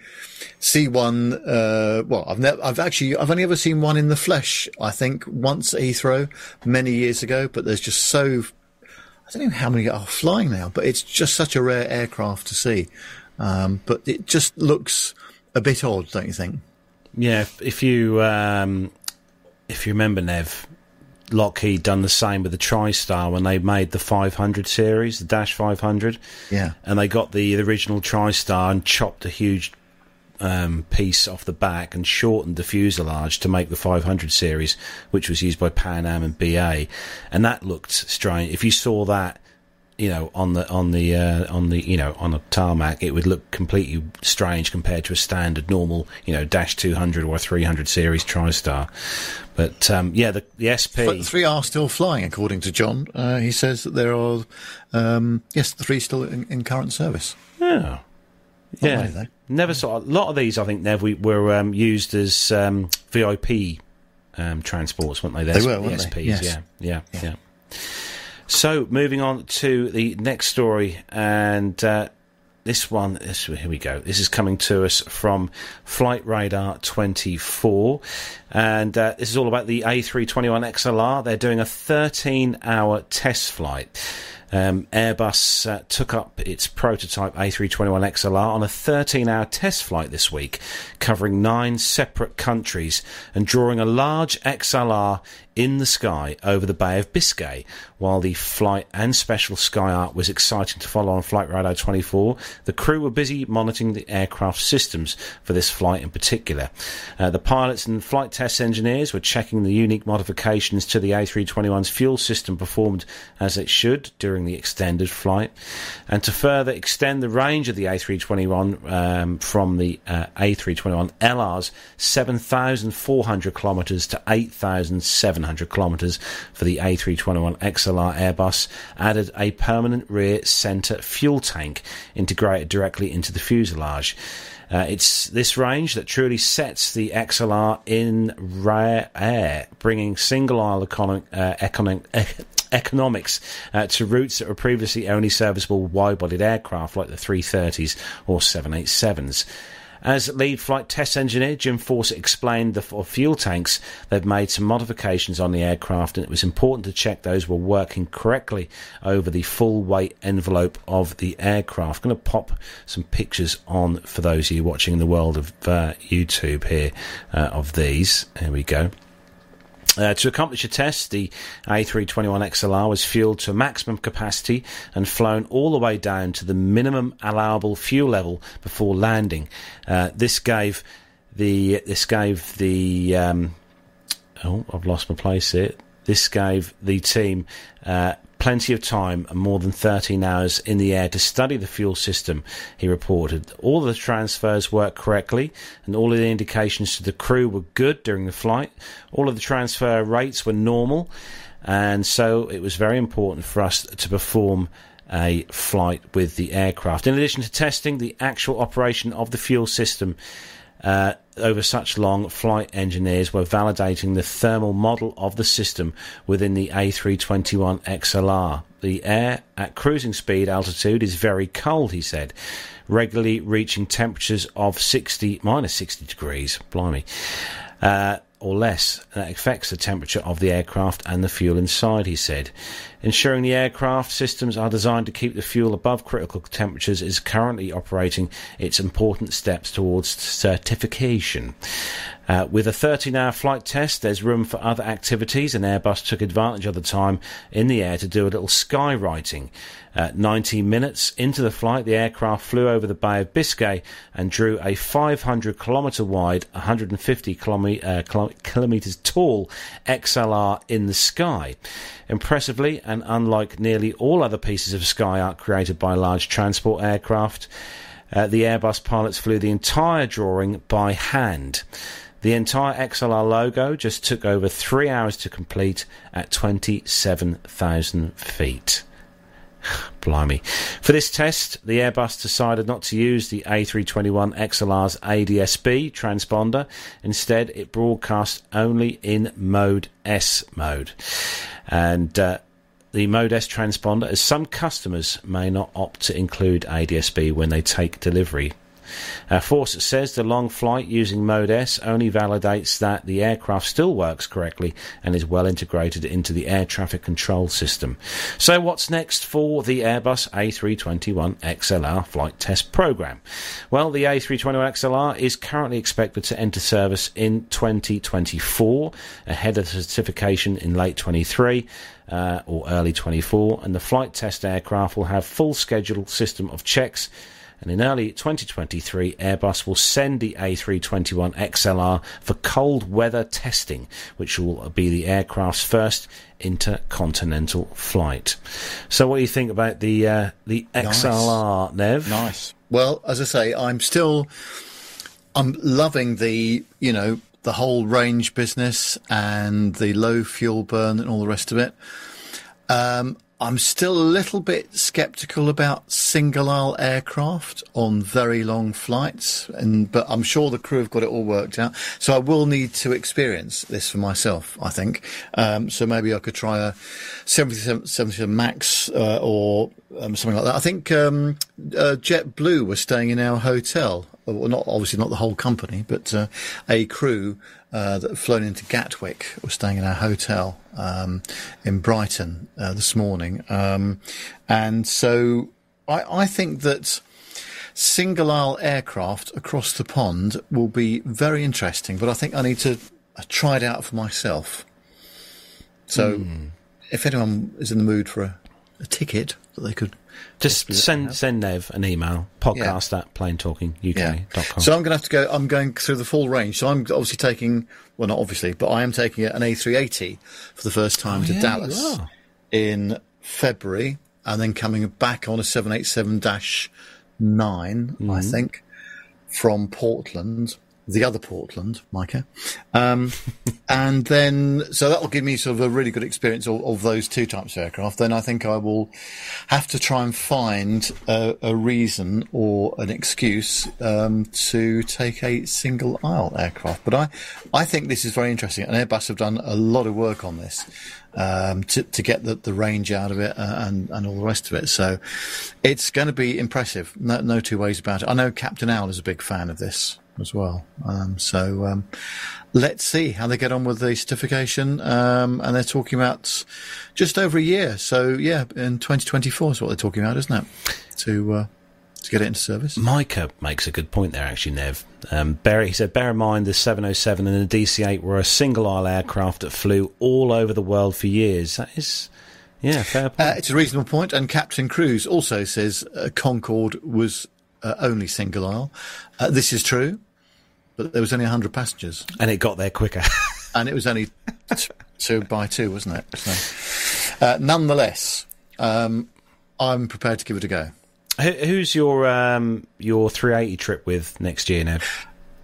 see one. Uh, well, I've never, I've actually, I've only ever seen one in the flesh. I think once at Heathrow many years ago, but there's just so. I don't know how many are flying now, but it's just such a rare aircraft to see. Um, but it just looks a bit odd, don't you think? Yeah, if you um, if you remember, Nev, Lockheed done the same with the TriStar when they made the five hundred series, the Dash five hundred. Yeah, and they got the, the original TriStar and chopped a huge um, piece off the back and shortened the fuselage to make the five hundred series, which was used by Pan Am and B A, and that looked strange. If you saw that, you know, on the on the uh, on the you know on a tarmac, it would look completely strange compared to a standard normal, you know, Dash two hundred or three hundred series TriStar. But um, yeah, the, the S P. But the three are still flying, according to John. Uh, he says that there are um, yes, the three still in, in current service. Yeah. Not yeah, really, never saw a lot of these. I think Nev we were um, used as um, V I P um, transports, weren't they? They're they were, weren't S Ps, they? Yes. Yeah, yeah, yeah, yeah. So moving on to the next story, and uh, this one. This, here we go. This is coming to us from Flight Radar twenty-four, and uh, this is all about the A three twenty-one X L R. They're doing a thirteen-hour test flight. Um, Airbus uh, took up its prototype A three twenty-one X L R on a thirteen-hour test flight this week, covering nine separate countries and drawing a large X L R in the sky over the Bay of Biscay. While the flight and special sky art was exciting to follow on Flight Radar twenty-four, the crew were busy monitoring the aircraft systems for this flight in particular. Uh, the pilots and flight test engineers were checking the unique modifications to the A three twenty-one's fuel system performed as it should during the extended flight, and to further extend the range of the A three twenty-one um, from the uh, A three twenty-one L R's seven thousand four hundred kilometers to eight thousand seven hundred kilometers for the A three twenty-one X L R, Airbus added a permanent rear center fuel tank integrated directly into the fuselage. Uh, it's this range that truly sets the X L R in rare air, bringing single-aisle economic, uh, economic, e- economics uh, to routes that were previously only serviceable wide-bodied aircraft like the three thirties or seven eighty-sevens. As lead flight test engineer Jim Fawcett explained the for fuel tanks, they've made some modifications on the aircraft, and it was important to check those were working correctly over the full weight envelope of the aircraft. I'm going to pop some pictures on for those of you watching in the world of uh, YouTube here uh, of these. Here we go. Uh, to accomplish the test, the A three twenty-one X L R was fueled to maximum capacity and flown all the way down to the minimum allowable fuel level before landing. Uh, this gave the this gave the um, oh, I've lost my place here. This gave the team uh, plenty of time and more than thirteen hours in the air to study the fuel system, he reported. All the transfers worked correctly, and all of the indications to the crew were good during the flight. All of the transfer rates were normal, and so it was very important for us to perform a flight with the aircraft. In addition to testing the actual operation of the fuel system, Uh, over such long, flight engineers were validating the thermal model of the system within the A three twenty-one X L R. The air at cruising speed altitude is very cold, he said, regularly reaching temperatures of sixty minus sixty degrees, blimey, uh, or less. That affects the temperature of the aircraft and the fuel inside, he said. Ensuring the aircraft systems are designed to keep the fuel above critical temperatures is currently operating its important steps towards certification. Uh, with a thirteen-hour flight test, there's room for other activities, and Airbus took advantage of the time in the air to do a little skywriting. Uh, ninety minutes into the flight, the aircraft flew over the Bay of Biscay and drew a five hundred kilometre wide, one hundred fifty kilometres tall X L R in the sky. Impressively, and unlike nearly all other pieces of sky art created by large transport aircraft, uh, the Airbus pilots flew the entire drawing by hand. The entire X L R logo just took over three hours to complete at twenty-seven thousand feet. Blimey. For this test, the Airbus decided not to use the A three twenty-one X L R's A D S B transponder. Instead, it broadcast only in Mode S mode. And uh, the Mode S transponder, as some customers may not opt to include A D S B when they take delivery. Uh, Force says the long flight using Mode S only validates that the aircraft still works correctly and is well integrated into the air traffic control system. So what's next for the Airbus A three twenty-one X L R flight test programme? Well, the A three twenty-one X L R is currently expected to enter service in twenty twenty-four, ahead of certification in late twenty-three. Uh, or early twenty-four, and the flight test aircraft will have full scheduled system of checks. And in early twenty twenty-three, Airbus will send the A three twenty-one X L R for cold weather testing, which will be the aircraft's first intercontinental flight. So what do you think about the uh, the X L R, nice. Nev? Nice. Well, as I say, I'm still I'm loving the, you know, the whole range business and the low fuel burn and all the rest of it. Um I'm still a little bit sceptical about single-aisle aircraft on very long flights, and but I'm sure the crew have got it all worked out. So I will need to experience this for myself, I think. Um, so maybe I could try a seven thirty-seven MAX uh, or um, something like that. I think um, uh, JetBlue was staying in our hotel. Well, not obviously not the whole company, but uh, a crew uh, that had flown into Gatwick was staying in our hotel um, in Brighton uh, this morning. Um, and so I, I think that single aisle aircraft across the pond will be very interesting, but I think I need to try it out for myself. So mm. if anyone is in the mood for a, a ticket that they could... Just send send Nev an email, podcast yeah. at plain talking U K dot com. Yeah. So I'm going to have to go, I'm going through the full range. So I'm obviously taking, well, not obviously, but I am taking an A three eighty for the first time oh, to yeah, Dallas in February, and then coming back on a seven eighty-seven dash nine, mm-hmm. I think, from Portland, the other Portland, Micah. Um, and then, so that will give me sort of a really good experience of, of those two types of aircraft. Then I think I will have to try and find a, a reason or an excuse um, to take a single aisle aircraft. But I, I think this is very interesting. And Airbus have done a lot of work on this um, to, to get the, the range out of it and, and all the rest of it. So it's going to be impressive. No, no two ways about it. I know Captain Owl is a big fan of this as well. Um, so um, let's see how they get on with the certification. Um, and they're talking about just over a year. So, yeah, in twenty twenty-four is what they're talking about, isn't it? To uh, to get it into service. Micah makes a good point there, actually, Nev. Um, bear, he said, bear in mind the seven oh seven and the D C eight were a single-aisle aircraft that flew all over the world for years. That is... yeah, fair point. Uh, it's a reasonable point. And Captain Cruz also says uh, Concorde was... Uh, only single aisle. Uh, this is true, but there was only one hundred passengers. And it got there quicker. And it was only t- two by two, wasn't it? So, uh, nonetheless, um, I'm prepared to give it a go. Who, who's your um, your three eighty trip with next year, Nev?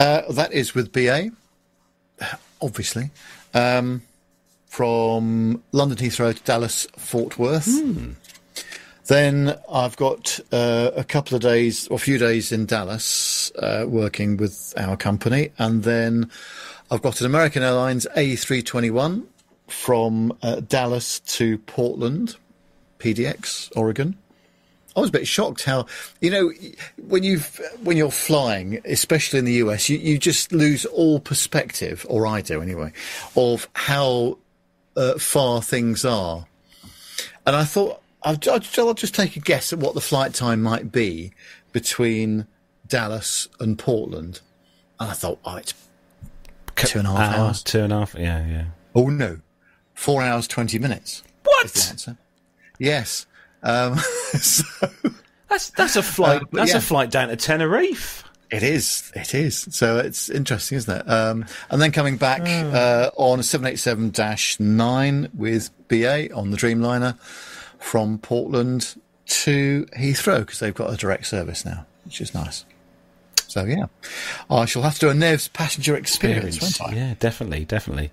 Uh, that is with B A, obviously, um, from London Heathrow to Dallas Fort Worth. Mm. Then I've got uh, a couple of days or a few days in Dallas uh, working with our company. And then I've got an American Airlines A three twenty-one from uh, Dallas to Portland, P D X, Oregon. I was a bit shocked how, you know, when you've when you're flying, especially in the U S, you, you just lose all perspective, or I do anyway, of how uh, far things are. And I thought... I'll, I'll just take a guess at what the flight time might be between Dallas and Portland. And I thought, oh, it's two and a half hour, hours. Two and a half, yeah, yeah. Oh, no. Four hours, twenty minutes. What? Is the answer. Yes. Um, so, that's that's a flight uh, That's yeah. a flight down to Tenerife. It is. It is. So it's interesting, isn't it? Um, and then coming back oh. uh, on a seven eighty-seven dash nine with B A on the Dreamliner. From Portland to Heathrow, because they've got a direct service now, which is nice. So, yeah, I shall have to do a Nev's passenger experience. experience. Yeah, definitely, definitely.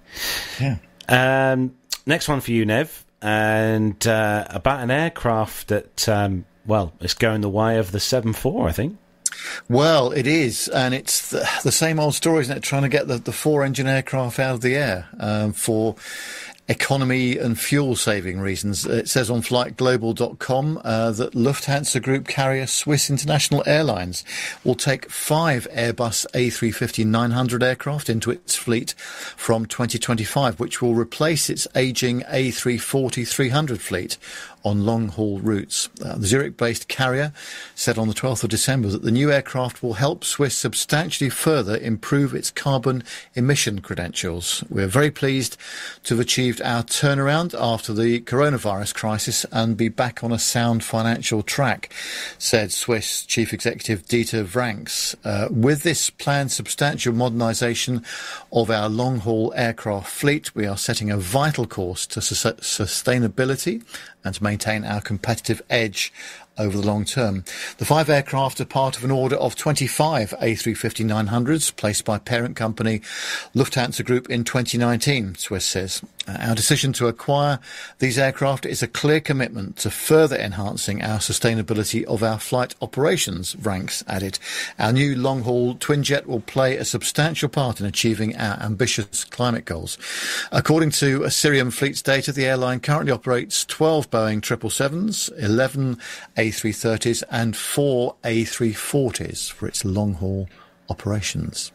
Yeah. Um, next one for you, Nev. and uh, about an aircraft that, um, well, it's going the way of the seven four, I think. Well, it is, and it's the, the same old story, isn't it? Trying to get the, the four-engine aircraft out of the air um, for economy and fuel-saving reasons. It says on flight global dot com uh, that Lufthansa Group carrier Swiss International Airlines will take five Airbus A three fifty nine hundred aircraft into its fleet from twenty twenty-five, which will replace its ageing A three forty three hundred fleet on long-haul routes. Uh, the Zurich-based carrier said on the twelfth of December that the new aircraft will help Swiss substantially further improve its carbon emission credentials. We're very pleased to have achieved our turnaround after the coronavirus crisis and be back on a sound financial track, said Swiss Chief Executive Dieter Vranckx. Uh, with this planned substantial modernisation of our long-haul aircraft fleet, we are setting a vital course to su- sustainability and to maintain our competitive edge over the long term. The five aircraft are part of an order of twenty-five A three fifty nine hundreds placed by parent company Lufthansa Group in twenty nineteen, Swiss says. Our decision to acquire these aircraft is a clear commitment to further enhancing our sustainability of our flight operations, Vranckx added. Our new long-haul twinjet will play a substantial part in achieving our ambitious climate goals. According to Assyrian Fleet's data, the airline currently operates twelve Boeing triple sevens, eleven A three thirties and four A three forties for its long-haul operations.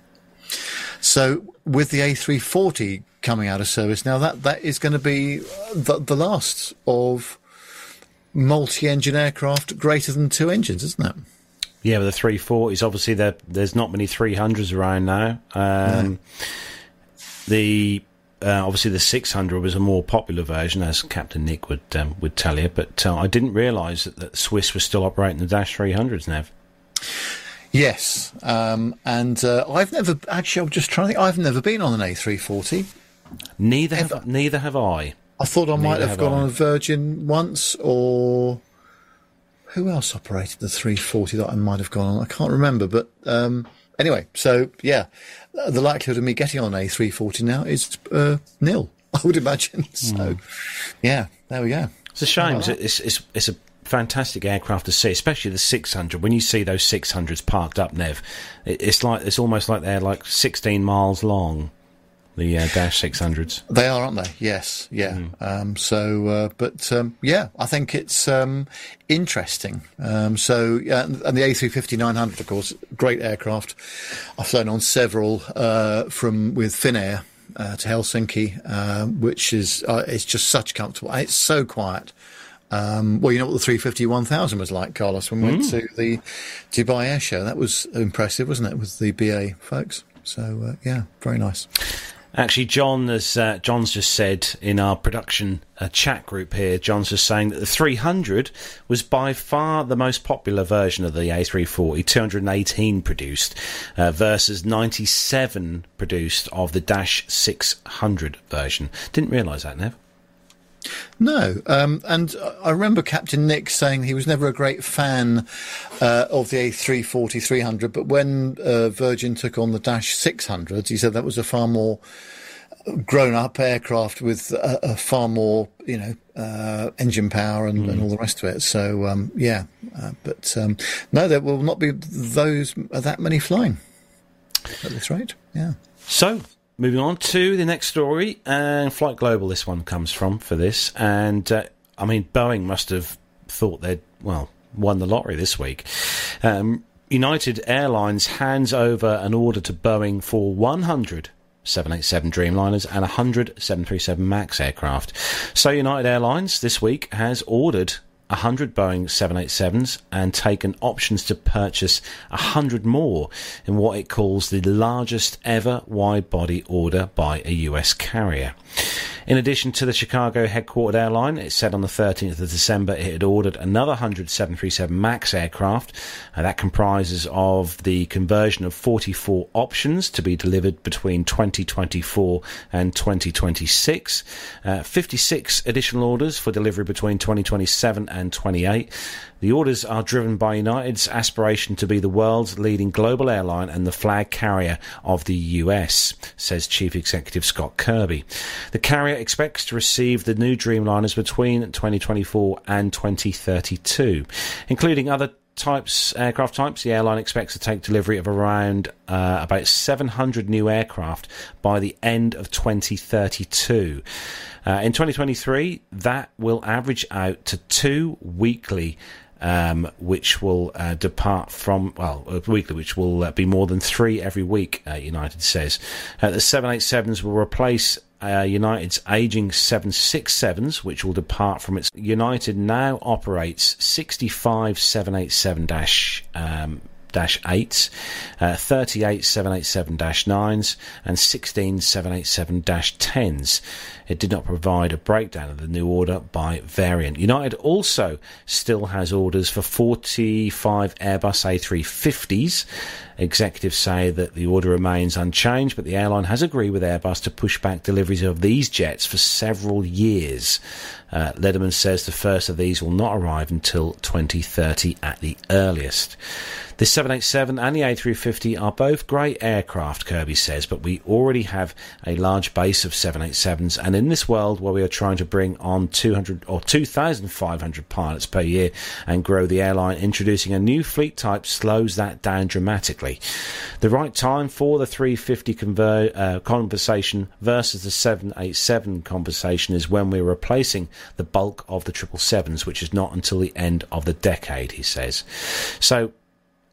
So with the A three forty coming out of service now, that that is going to be the, the last of multi-engine aircraft greater than two engines, isn't it? Yeah, with the three forties, obviously there there's not many three hundreds around now. Um, no. The uh, obviously the six hundred was a more popular version, as Captain Nick would um, would tell you. But uh, I didn't realise that, that Swiss was still operating the Dash three hundreds, Nev. Yes, um, and uh, I've never actually. I'm just trying to think. I've never been on an A three forty. Neither have Ever. neither have I. I thought I neither might have, have gone I. on a Virgin once, or who else operated the three forty that I might have gone on? I can't remember, but um, anyway. So yeah, the likelihood of me getting on an A three forty now is uh, nil, I would imagine. So mm. yeah, there we go. It's a shame. It's, it's it's it's a. fantastic aircraft to see, especially the six hundred. When you see those six hundreds parked up, Nev, it's like it's almost like they're like sixteen miles long, the uh, Dash six hundreds. They are, aren't they? Yes, yeah. Mm. Um, so, uh, but um, yeah, I think it's um, interesting. Um, so, uh, and the A three fifty nine hundred, of course, great aircraft. I've flown on several uh, from with Finnair uh, to Helsinki, uh, which is uh, it's just such comfortable. It's so quiet. Um, well, you know what the three fifty one thousand was like, Carlos, when we mm. went to the Dubai Air Show. That was impressive, wasn't it, with the B A folks? So, uh, yeah, very nice. Actually, John, as uh, John's just said in our production uh, chat group here, John's just saying that the three hundred was by far the most popular version of the A three forty, two hundred eighteen produced uh, versus ninety-seven produced of the Dash six hundred version. Didn't realise that, Nev. No, um, and I remember Captain Nick saying he was never a great fan uh, of the A three forty three hundred, but when uh, Virgin took on the Dash six hundred, he said that was a far more grown-up aircraft with a, a far more, you know, uh, engine power and, mm. and all the rest of it. So, um, yeah, uh, but um, no, there will not be those that many flying at this rate, yeah. So... moving on to the next story, and Flight Global this one comes from for this, and uh, I mean, Boeing must have thought they'd, well, won the lottery this week. Um, United Airlines hands over an order to Boeing for one hundred seven eighty-seven Dreamliners and one hundred seven thirty-seven MAX aircraft. So United Airlines this week has ordered one hundred Boeing seven eighty-sevens and taken options to purchase one hundred more in what it calls the largest ever wide-body order by a U S carrier. In addition to the Chicago headquartered airline, it said on the thirteenth of December it had ordered another one hundred seven thirty-seven MAX aircraft, and that comprises of the conversion of forty-four options to be delivered between twenty twenty-four and twenty twenty-six, uh, fifty-six additional orders for delivery between twenty twenty-seven and and twenty-eight. The orders are driven by United's aspiration to be the world's leading global airline and the flag carrier of the U S, says Chief Executive Scott Kirby. The carrier Embraer expects to receive the new Dreamliners between twenty twenty-four and twenty thirty-two. Including other types, aircraft types, the airline expects to take delivery of around uh, about seven hundred new aircraft by the end of twenty thirty-two. Uh, in twenty twenty-three, that will average out to two weekly Um, which will uh, depart from, well, weekly, which will uh, be more than three every week, uh, United says. Uh, the seven eighty-sevens will replace uh, United's aging seven sixty-sevens, which will depart from its... United now operates sixty-five seven eighty-seven dash eights, um, uh, thirty-eight seven eighty-seven nines, and sixteen seven eighty-seven tens. It did not provide a breakdown of the new order by variant. United also still has orders for forty-five Airbus A three fifties. Executives say that the order remains unchanged, but the airline has agreed with Airbus to push back deliveries of these jets for several years. Uh, Lederman says the first of these will not arrive until twenty thirty at the earliest. The seven eighty-seven and the A three fifty are both great aircraft, Kirby says, but we already have a large base of seven eighty-sevens, and in this world where we are trying to bring on two hundred or two thousand five hundred pilots per year and grow the airline, introducing a new fleet type slows that down dramatically. The right time for the three fifty conver- uh, conversation versus the seven eighty-seven conversation is when we're replacing the bulk of the triple sevens, which is not until the end of the decade, he says. So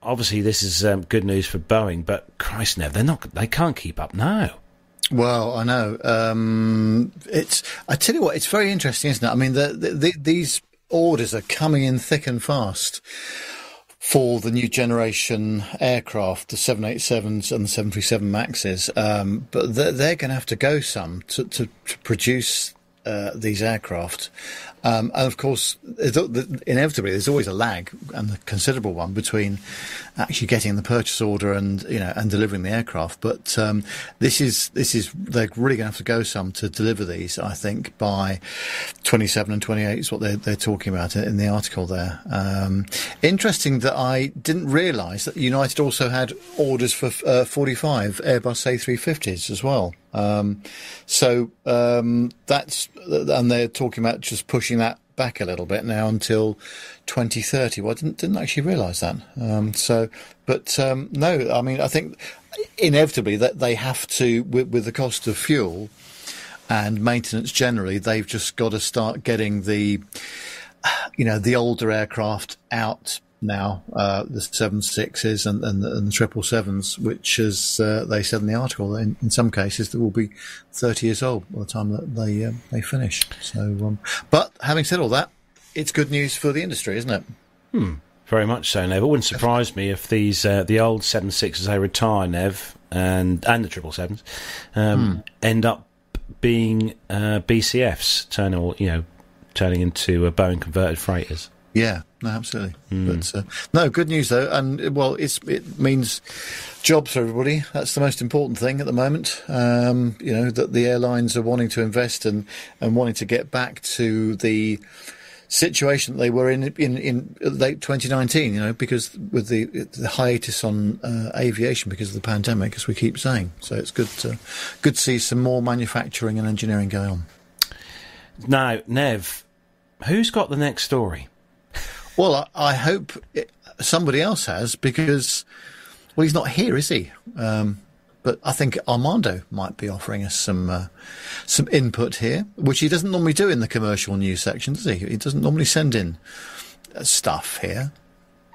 obviously this is um, good news for Boeing, but Christ, no, they're not, they can't keep up now. Well, I know. Um, it's. I tell you what, it's very interesting, isn't it? I mean, the, the, the, these orders are coming in thick and fast for the new generation aircraft, the seven eighty-sevens and the seven thirty-seven MAXes. Um, but they're, they're going to have to go some to, to, to produce uh, these aircraft. Um, and, of course, inevitably, there's always a lag, and a considerable one, between actually getting the purchase order and, you know, and delivering the aircraft. But um, this is this is they're really going to have to go some to deliver these, I think, by twenty-seven and twenty-eight is what they're, they're talking about in the article there. Um, interesting that I didn't realise that United also had orders for uh, forty-five Airbus A three fifties as well. Um, so um, that's and they're talking about just pushing that back a little bit now until twenty thirty. Well, I didn't, didn't actually realise that. Um, so, but um, no, I mean, I think inevitably that they have to, with, with the cost of fuel and maintenance generally, they've just got to start getting the, you know, the older aircraft out now, uh, the seven sixes and, and, and the triple sevens, which is uh, they said in the article, in, in some cases that will be thirty years old by the time that they uh, they finish. So, um, but having said all that, it's good news for the industry, isn't it? Hmm. Very much so, Nev. It wouldn't surprise me if these uh, the old seven sixes they retire, Nev, and and the triple sevens um, hmm. end up being uh, B C Fs, turning or you know turning into uh, Boeing converted freighters. Yeah, no, absolutely. Mm. But uh, no, good news though, and well, it's it means jobs for everybody. That's the most important thing at the moment. Um, you know that the airlines are wanting to invest and and wanting to get back to the situation that they were in in, in late twenty nineteen. You know, because with the, the hiatus on uh, aviation because of the pandemic, as we keep saying. So it's good to good to see some more manufacturing and engineering going on. Now, Nev, who's got the next story? Well, I, I hope it, somebody else has because, well, he's not here, is he? Um, but I think Armando might be offering us some uh, some input here, which he doesn't normally do in the commercial news section, does he? He doesn't normally send in uh, stuff here.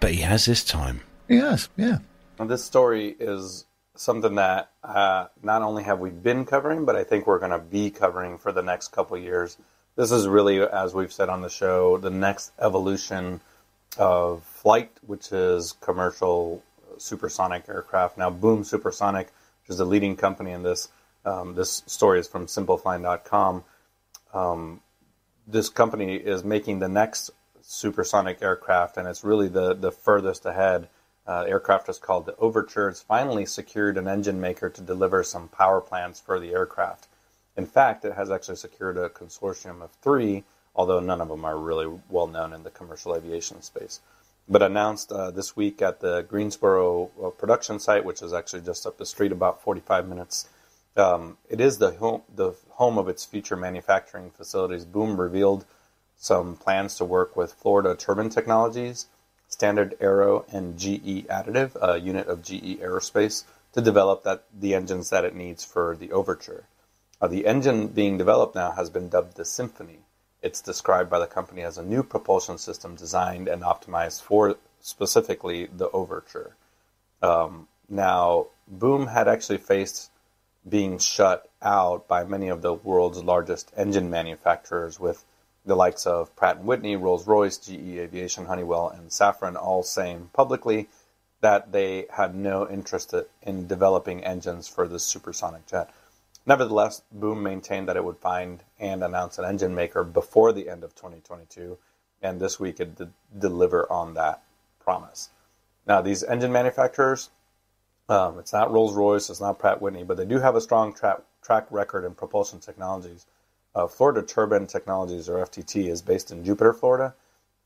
But he has this time. He has, yeah. And this story is something that uh, not only have we been covering, but I think we're going to be covering for the next couple of years. This is really, as we've said on the show, the next evolution of flight, which is commercial supersonic aircraft. Now, Boom Supersonic, which is the leading company in this, um, this story is from simple flying dot com. Um, this company is making the next supersonic aircraft, and it's really the, the furthest ahead. Uh, the aircraft is called the Overture. It's finally secured an engine maker to deliver some power plants for the aircraft. In fact, it has actually secured a consortium of three, although none of them are really well known in the commercial aviation space. But announced uh, this week at the Greensboro uh, production site, which is actually just up the street about forty-five minutes Um, it is the home, the home of its future manufacturing facilities. Boom revealed some plans to work with Florida Turbine Technologies, Standard Aero, and G E Additive, a unit of G E Aerospace, to develop that the engines that it needs for the Overture. Uh, the engine being developed now has been dubbed the Symphony. It's described by the company as a new propulsion system designed and optimized for specifically the Overture. Um, now, Boom had actually faced being shut out by many of the world's largest engine manufacturers, with the likes of Pratt and Whitney, Rolls-Royce, G E Aviation, Honeywell, and Safran all saying publicly that they had no interest in developing engines for the supersonic jet. Nevertheless, Boom maintained that it would find and announce an engine maker before the end of twenty twenty-two, and this week it did deliver on that promise. Now, these engine manufacturers, um, it's not Rolls-Royce, it's not Pratt Whitney, but they do have a strong tra- track record in propulsion technologies. Uh, Florida Turbine Technologies, or F T T, is based in Jupiter, Florida,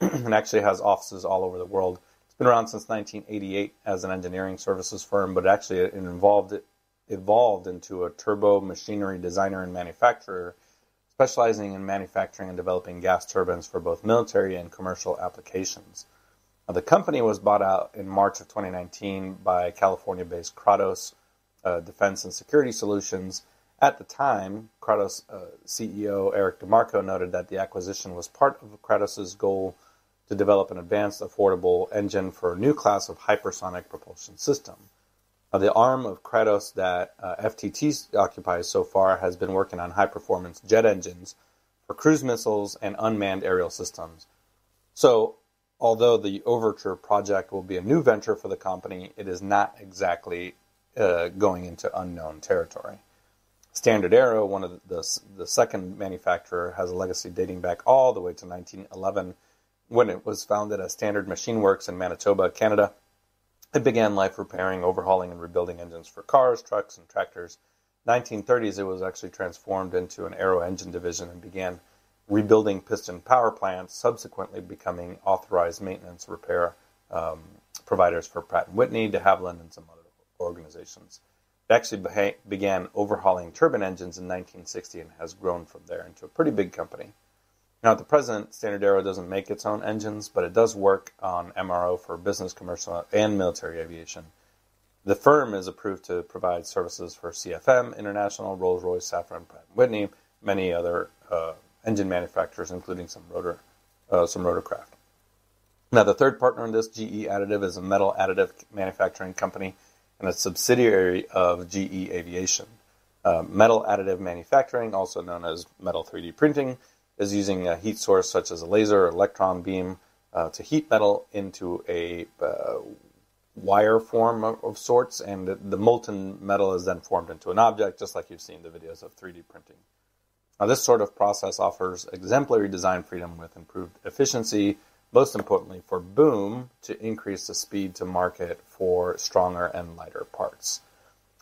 and actually has offices all over the world. It's been around since nineteen eighty-eight as an engineering services firm, but actually it involved it evolved into a turbo machinery designer and manufacturer, specializing in manufacturing and developing gas turbines for both military and commercial applications. Now, the company was bought out in March of twenty nineteen by California-based Kratos uh, Defense and Security Solutions. At the time, Kratos uh, C E O Eric DeMarco noted that the acquisition was part of Kratos' goal to develop an advanced, affordable engine for a new class of hypersonic propulsion system. Now, the arm of Kratos that uh, F T T occupies so far has been working on high-performance jet engines for cruise missiles and unmanned aerial systems. So, although the Overture project will be a new venture for the company, it is not exactly uh, going into unknown territory. Standard Aero, one of the, the, the second manufacturer, has a legacy dating back all the way to nineteen eleven, when it was founded as Standard Machine Works in Manitoba, Canada. It began life repairing, overhauling, and rebuilding engines for cars, trucks, and tractors. nineteen thirties, it was actually transformed into an aero engine division and began rebuilding piston power plants, subsequently becoming authorized maintenance repair um, providers for Pratt and Whitney, de Havilland, and some other organizations. It actually beha- began overhauling turbine engines in nineteen sixty and has grown from there into a pretty big company. Now, at the present, Standard Aero doesn't make its own engines, but it does work on M R O for business, commercial, and military aviation. The firm is approved to provide services for C F M, International, Rolls-Royce, Safran, Pratt and Whitney, many other uh, engine manufacturers, including some rotor, uh, some rotorcraft. Now, the third partner in this, G E Additive, is a metal additive manufacturing company and a subsidiary of G E Aviation. Uh, metal additive manufacturing, also known as metal three D printing, is using a heat source such as a laser or electron beam uh, to heat metal into a uh, wire form of, of sorts, and the, the molten metal is then formed into an object, just like you've seen the videos of three D printing. Now, this sort of process offers exemplary design freedom with improved efficiency, most importantly for Boom, to increase the speed to market for stronger and lighter parts.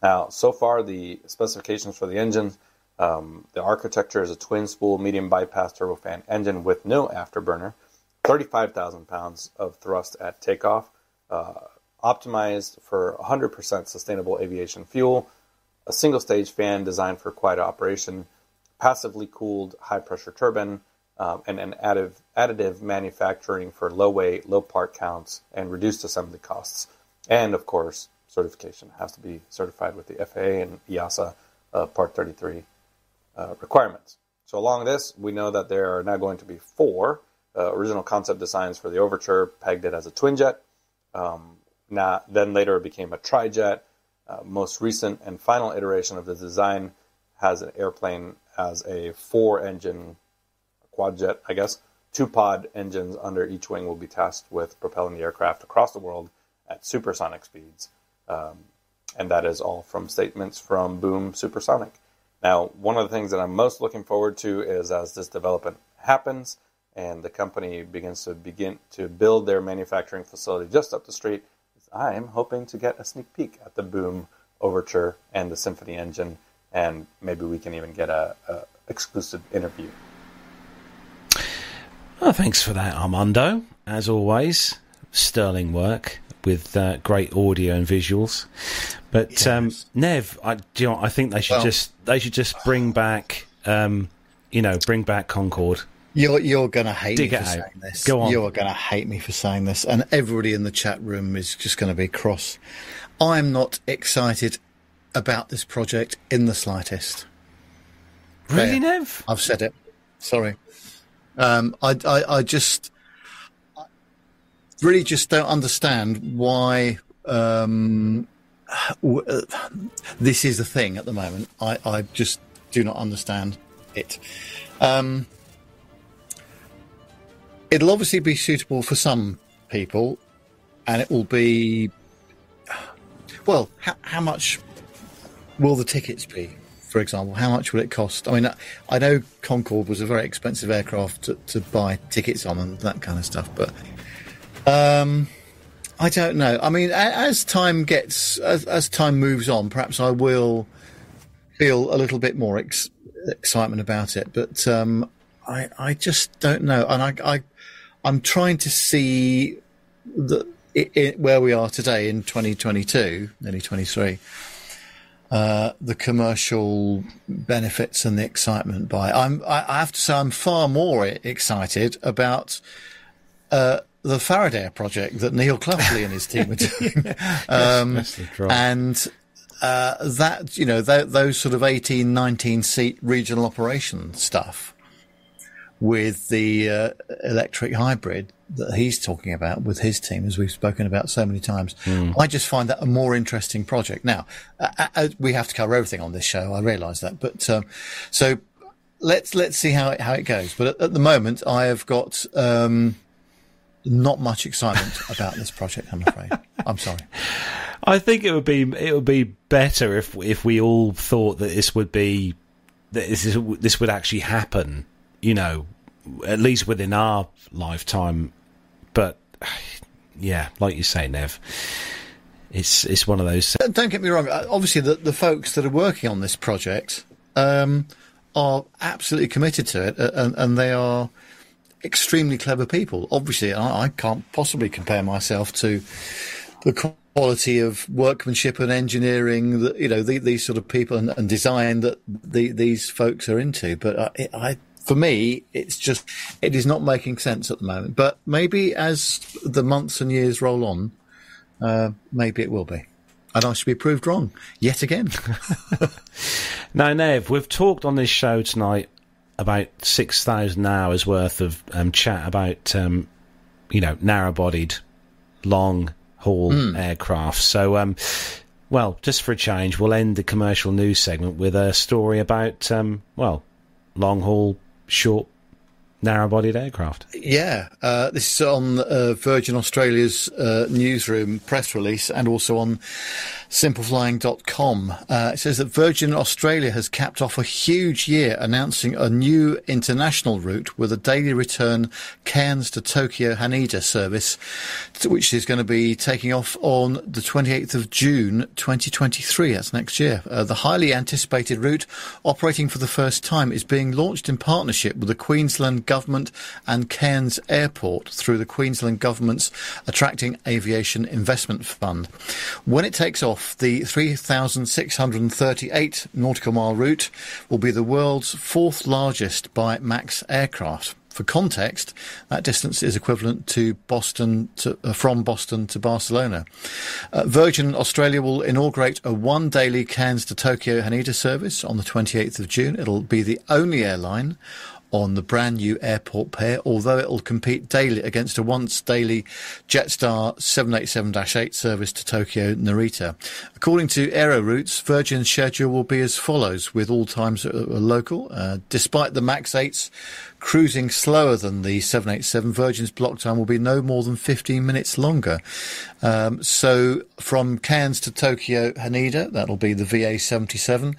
Now, so far, the specifications for the engines. Um, the architecture is a twin-spool medium-bypass turbofan engine with no afterburner, thirty-five thousand pounds of thrust at takeoff, uh, optimized for one hundred percent sustainable aviation fuel, a single-stage fan designed for quiet operation, passively cooled high-pressure turbine, um, and an additive, additive manufacturing for low-weight, low-part counts, and reduced assembly costs. And, of course, certification has to be certified with the F A A and EASA uh, Part thirty-three. Uh, requirements. So along this, we know that there are now going to be four uh, original concept designs for the Overture, pegged it as a twinjet. Um, now, then later it became a trijet. Uh, most recent and final iteration of the design has an airplane as a four-engine quadjet, I guess. Two pod engines under each wing will be tasked with propelling the aircraft across the world at supersonic speeds. Um, and that is all from statements from Boom Supersonic. Now, one of the things that I'm most looking forward to is as this development happens and the company begins to begin to build their manufacturing facility just up the street, I'm hoping to get a sneak peek at the Boom Overture and the Symphony engine, and maybe we can even get a, a exclusive interview. Well, thanks for that, Armando. As always, sterling work. with uh, great audio and visuals. But yes. um, Nev, I, you know, I think they should well, just they should just bring back, um, you know, bring back Concorde. You're you're gonna hate Dig me for out. saying this. Go on. You're gonna hate me for saying this, and everybody in the chat room is just gonna be cross. I'm not excited about this project in the slightest. Really, there. Nev? I've said it. Sorry. Um, I, I I just really just don't understand why um, w- uh, this is a thing at the moment. I, I just do not understand it. Um, It'll obviously be suitable for some people, and it will be, well, how, how much will the tickets be, for example? How much will it cost? I mean, I know Concorde was a very expensive aircraft to, to buy tickets on and that kind of stuff, but um, I don't know. I mean, as time gets, as, as time moves on, perhaps I will feel a little bit more ex- excitement about it, but um, I, I just don't know, and I... I I'm trying to see the, it, it, where we are today in twenty twenty-two, nearly twenty-three, uh, the commercial benefits and the excitement by it. I'm, I, I have to say I'm far more excited about uh, the Faraday project that Neil Clufley and his team are doing. um, that's, that's and uh, that, you know, th- those sort of eighteen, nineteen seat regional operation stuff. With the uh, electric hybrid that he's talking about with his team, as we've spoken about so many times. Mm. I just find that a more interesting project. Now, uh, uh, we have to cover everything on this show. I realise that. But um, so let's let's see how it, how it goes. But at, at the moment, I have got um, not much excitement about this project, I'm afraid. I'm sorry. I think it would be it would be better if if we all thought that this would be that this is, this would actually happen. You know, at least within our lifetime. But yeah, like you say, Nev, it's it's one of those. Don't get me wrong. Obviously, the, the folks that are working on this project um, are absolutely committed to it, and, and they are extremely clever people. Obviously, I, I can't possibly compare myself to the quality of workmanship and engineering that, you know, the, these sort of people and, and design that the, these folks are into. But I. I For me, it's just, it is not making sense at the moment. But maybe as the months and years roll on, uh, maybe it will be. And I should be proved wrong yet again. Now, Nev, we've talked on this show tonight about six thousand hours worth of um, chat about, um, you know, narrow-bodied, long-haul mm. aircraft. So, um, well, just for a change, we'll end the commercial news segment with a story about, um, well, long-haul short, narrow-bodied aircraft. Yeah, uh, this is on uh, Virgin Australia's uh, newsroom press release and also on simple flying dot com. Uh, it says that Virgin Australia has capped off a huge year announcing a new international route with a daily return Cairns to Tokyo Haneda service, which is going to be taking off on the twenty-eighth of June twenty twenty-three. That's next year. Uh, the highly anticipated route, operating for the first time, is being launched in partnership with the Queensland Government and Cairns Airport through the Queensland Government's Attracting Aviation Investment Fund. When it takes off, the three thousand six hundred thirty-eight nautical mile route will be the world's fourth largest by MAX aircraft. For context, that distance is equivalent to Boston to, uh, from Boston to Barcelona. Uh, Virgin Australia will inaugurate a one-daily Cairns to Tokyo Haneda service on the twenty-eighth of June. It'll be the only airline on the brand new airport pair, although it'll compete daily against a once daily Jetstar seven eighty-seven dash eight service to Tokyo Narita. According to Aeroroutes, Virgin's schedule will be as follows, with all times that are local. Uh, despite the MAX eight's cruising slower than the seven eighty-seven, Virgin's block time will be no more than fifteen minutes longer. Um, so from Cairns to Tokyo Haneda, that'll be the V A seventy-seven.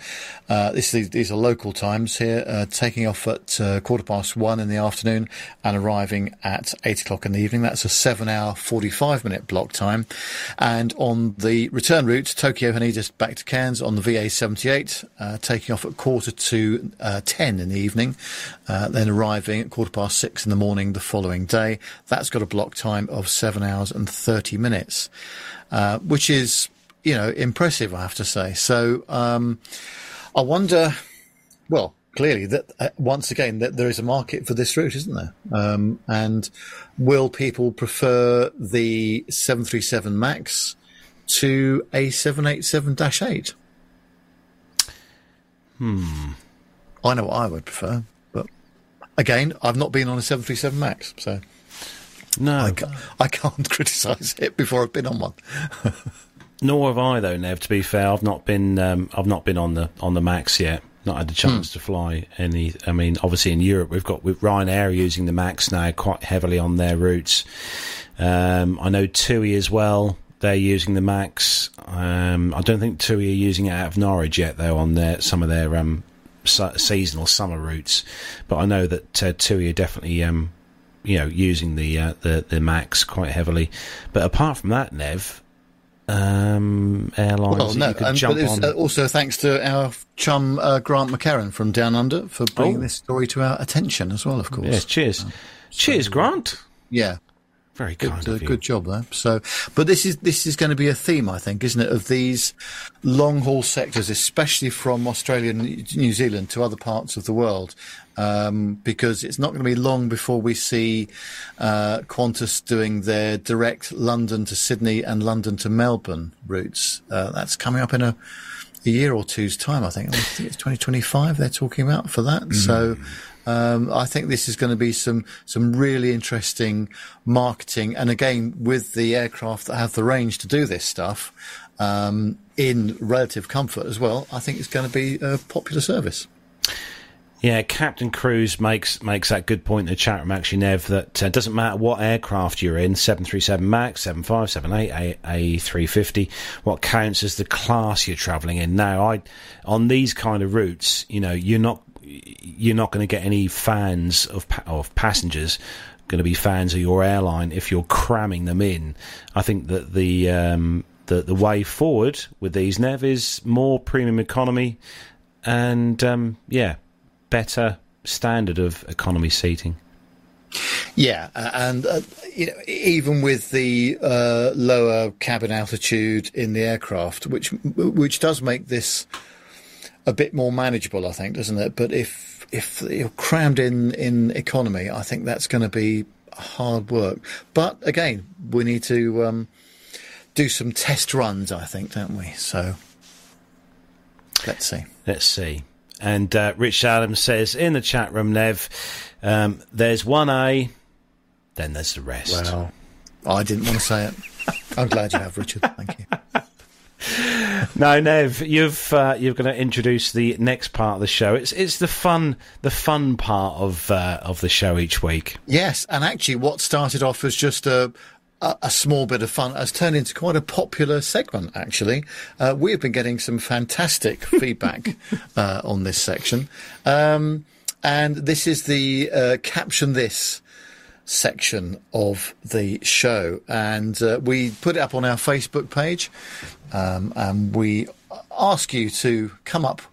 Uh, this, these are local times here, uh, taking off at uh, quarter past one in the afternoon and arriving at eight o'clock in the evening. That's a seven hour, forty-five minute block time. And on the return route, Tokyo Haneda back to Cairns on the V A seventy-eight, uh, taking off at quarter to uh, ten in the evening, uh, then arriving at quarter past six in the morning the following day. That's got a block time of seven hours and thirty minutes, uh, which is, you know, impressive, I have to say. So um, I wonder, well, clearly, that uh, once again, that there is a market for this route, isn't there? Um, and will people prefer the seven thirty-seven MAX to a seven eighty-seven dash eight? Hmm. I know what I would prefer, but again, I've not been on a seven thirty-seven MAX, so no, I can't, I can't criticise it before I've been on one. Nor have I, though, Nev. To be fair, I've not been. Um, I've not been on the on the MAX yet. Not had the chance mm. to fly any. I mean, obviously in Europe we've got with Ryanair using the MAX now quite heavily on their routes. Um, I know TUI as well. They're using the MAX. Um, I don't think TUI are using it out of Norwich yet, though, on their some of their um, su- seasonal summer routes. But I know that uh, TUI are definitely um, you know using the, uh, the the MAX quite heavily. But apart from that, Nev. Um, airlines well, no, you could um, jump on. Uh, also, thanks to our chum uh, Grant McCarran from Down Under for bringing oh. this story to our attention as well, of course. Yes, cheers. Um, so, cheers, Grant. Yeah. Very kind good, of uh, you. Good job there. So, but this is this is going to be a theme, I think, isn't it, of these long-haul sectors, especially from Australia and New Zealand to other parts of the world, um, because it's not going to be long before we see uh, Qantas doing their direct London to Sydney and London to Melbourne routes. Uh, that's coming up in a, a year or two's time, I think. I think it's twenty twenty-five they're talking about for that. Mm. So... Um, I think this is going to be some, some really interesting marketing. And again, with the aircraft that have the range to do this stuff, um, in relative comfort as well, I think it's going to be a popular service. Yeah, Captain Cruz makes makes that good point in the chat room, actually, Nev, that it uh, doesn't matter what aircraft you're in, seven thirty-seven MAX, seven five seven, eight, A three fifty, what counts is the class you're travelling in. Now, I on these kind of routes, you know, you're not... you're not going to get any fans of pa- of passengers going to be fans of your airline if you're cramming them in. I think that the um, the, the way forward with these, Nev, is more premium economy and um, yeah, better standard of economy seating. Yeah, and uh, you know, even with the uh, lower cabin altitude in the aircraft, which which does make this a bit more manageable, I think, doesn't it? But if if you're crammed in in economy, I think that's going to be hard work. But again, we need to um, do some test runs, I think, don't we? So let's see. Let's see. And uh, Rich Adams says in the chat room, Nev, um, there's one A, then there's the rest. Well, I didn't want to say it. I'm glad you have, Richard. Thank you. Now, Nev, you've uh, you're going to introduce the next part of the show. It's it's the fun the fun part of uh, of the show each week. Yes, and actually, what started off as just a a, a small bit of fun has turned into quite a popular segment. Actually, uh, we've been getting some fantastic feedback uh, on this section, um, and this is the uh, Caption This section of the show, and uh, we put it up on our Facebook page, um, and we ask you to come up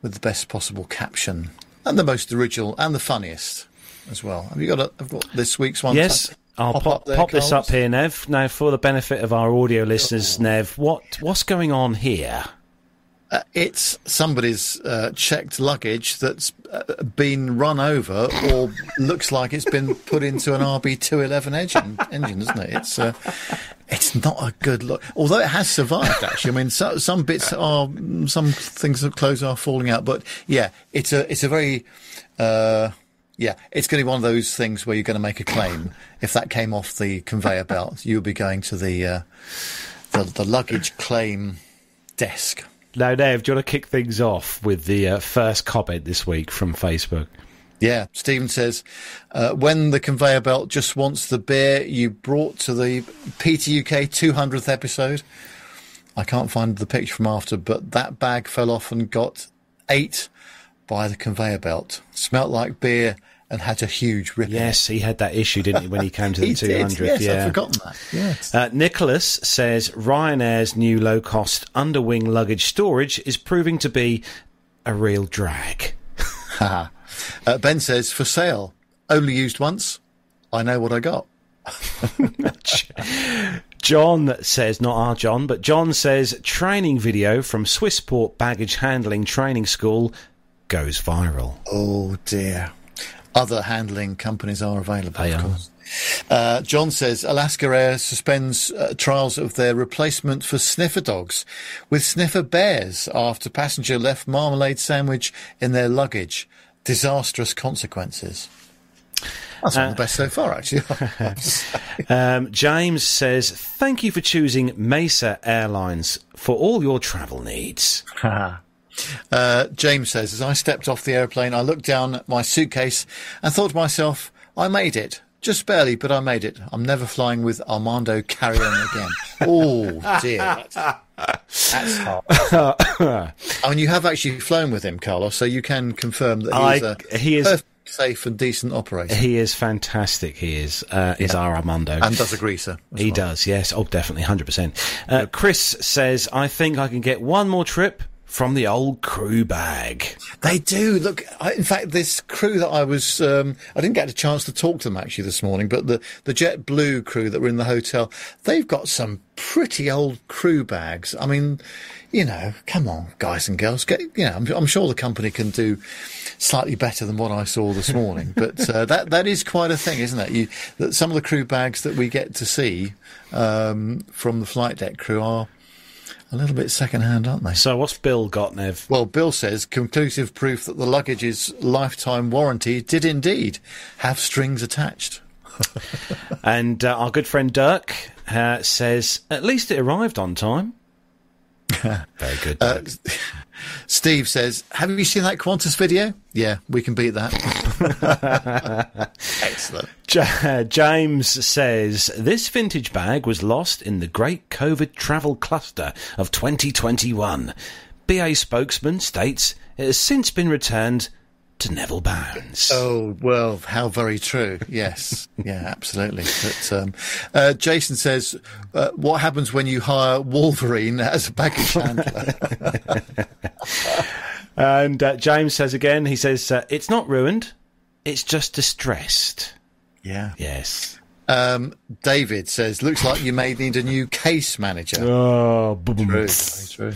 with the best possible caption and the most original and the funniest as well. Have you got a, I've got this week's one? Yes, so I'll pop, pop, there, pop this up here, Nev. Now, for the benefit of our audio listeners, oh. Nev, what what's going on here? Uh, it's somebody's uh, checked luggage that's uh, been run over or looks like it's been put into an R B two eleven engine, engine, isn't it? It's uh, it's not a good look. Although it has survived, actually. I mean, so, some bits are, some things of clothes are falling out. But yeah, it's a it's a very, uh, yeah, it's going to be one of those things where you're going to make a claim. If that came off the conveyor belt, you'll be going to the uh, the, the luggage claim desk. Now, Dave, do you want to kick things off with the uh, first comment this week from Facebook? Yeah, Stephen says, uh, when the conveyor belt just wants the beer you brought to the P T U K two hundredth episode. I can't find the picture from after, but that bag fell off and got ate by the conveyor belt. Smelt like beer and had a huge rip. Yes, he had that issue, didn't he, when he came to the two hundredth? Yes, yeah. I'd forgotten that. Yes. Uh, Nicholas says Ryanair's new low-cost underwing luggage storage is proving to be a real drag. uh, Ben says, for sale, only used once. I know what I got. John says, not our John, but John says, training video from Swissport Baggage Handling Training School goes viral. Oh, dear. Other handling companies are available, they of course. Are. Uh, John says, Alaska Air suspends uh, trials of their replacement for sniffer dogs with sniffer bears after passenger left marmalade sandwich in their luggage. Disastrous consequences. That's one uh, of the best so far, actually. um, James says, thank you for choosing Mesa Airlines for all your travel needs. uh, James says, as I stepped off the airplane, I looked down at my suitcase and thought to myself, I made it. Just barely, but I made it. I'm never flying with Armando Carrion again. Oh, dear. That's hard. I mean, you have actually flown with him, Carlos, so you can confirm that he's I, a he is- perfect... safe and decent operator. He is fantastic. He is uh, is yeah. our Armando. And does a greaser. He well. does, yes. Oh, definitely, one hundred percent. Uh, Chris says, I think I can get one more trip from the old crew bag. They do. Look, I, in fact, this crew that I was... Um, I didn't get a chance to talk to them, actually, this morning, but the, the JetBlue crew that were in the hotel, they've got some pretty old crew bags. I mean... You know, come on, guys and girls. Get, you know, I'm, I'm sure the company can do slightly better than what I saw this morning. But uh, that that is quite a thing, isn't it? You, that some of the crew bags that we get to see um, from the flight deck crew are a little bit second-hand, aren't they? So what's Bill got, Nev? Well, Bill says, conclusive proof that the luggage's lifetime warranty did indeed have strings attached. And uh, our good friend Dirk uh, says, at least it arrived on time. Very good. Uh, Steve says, have you seen that Qantas video? Yeah, we can beat that. Excellent. J- James says, this vintage bag was lost in the great COVID travel cluster of twenty twenty-one. B A spokesman states it has since been returned to Neville Bounds. Oh, well, how very true. Yes. Yeah, absolutely. But, um, uh, Jason says, uh, what happens when you hire Wolverine as a baggage handler? And uh, James says again, he says, uh, it's not ruined, it's just distressed. Yeah. Yes. Um, David says, looks like you may need a new case manager. Oh, boom. True. True.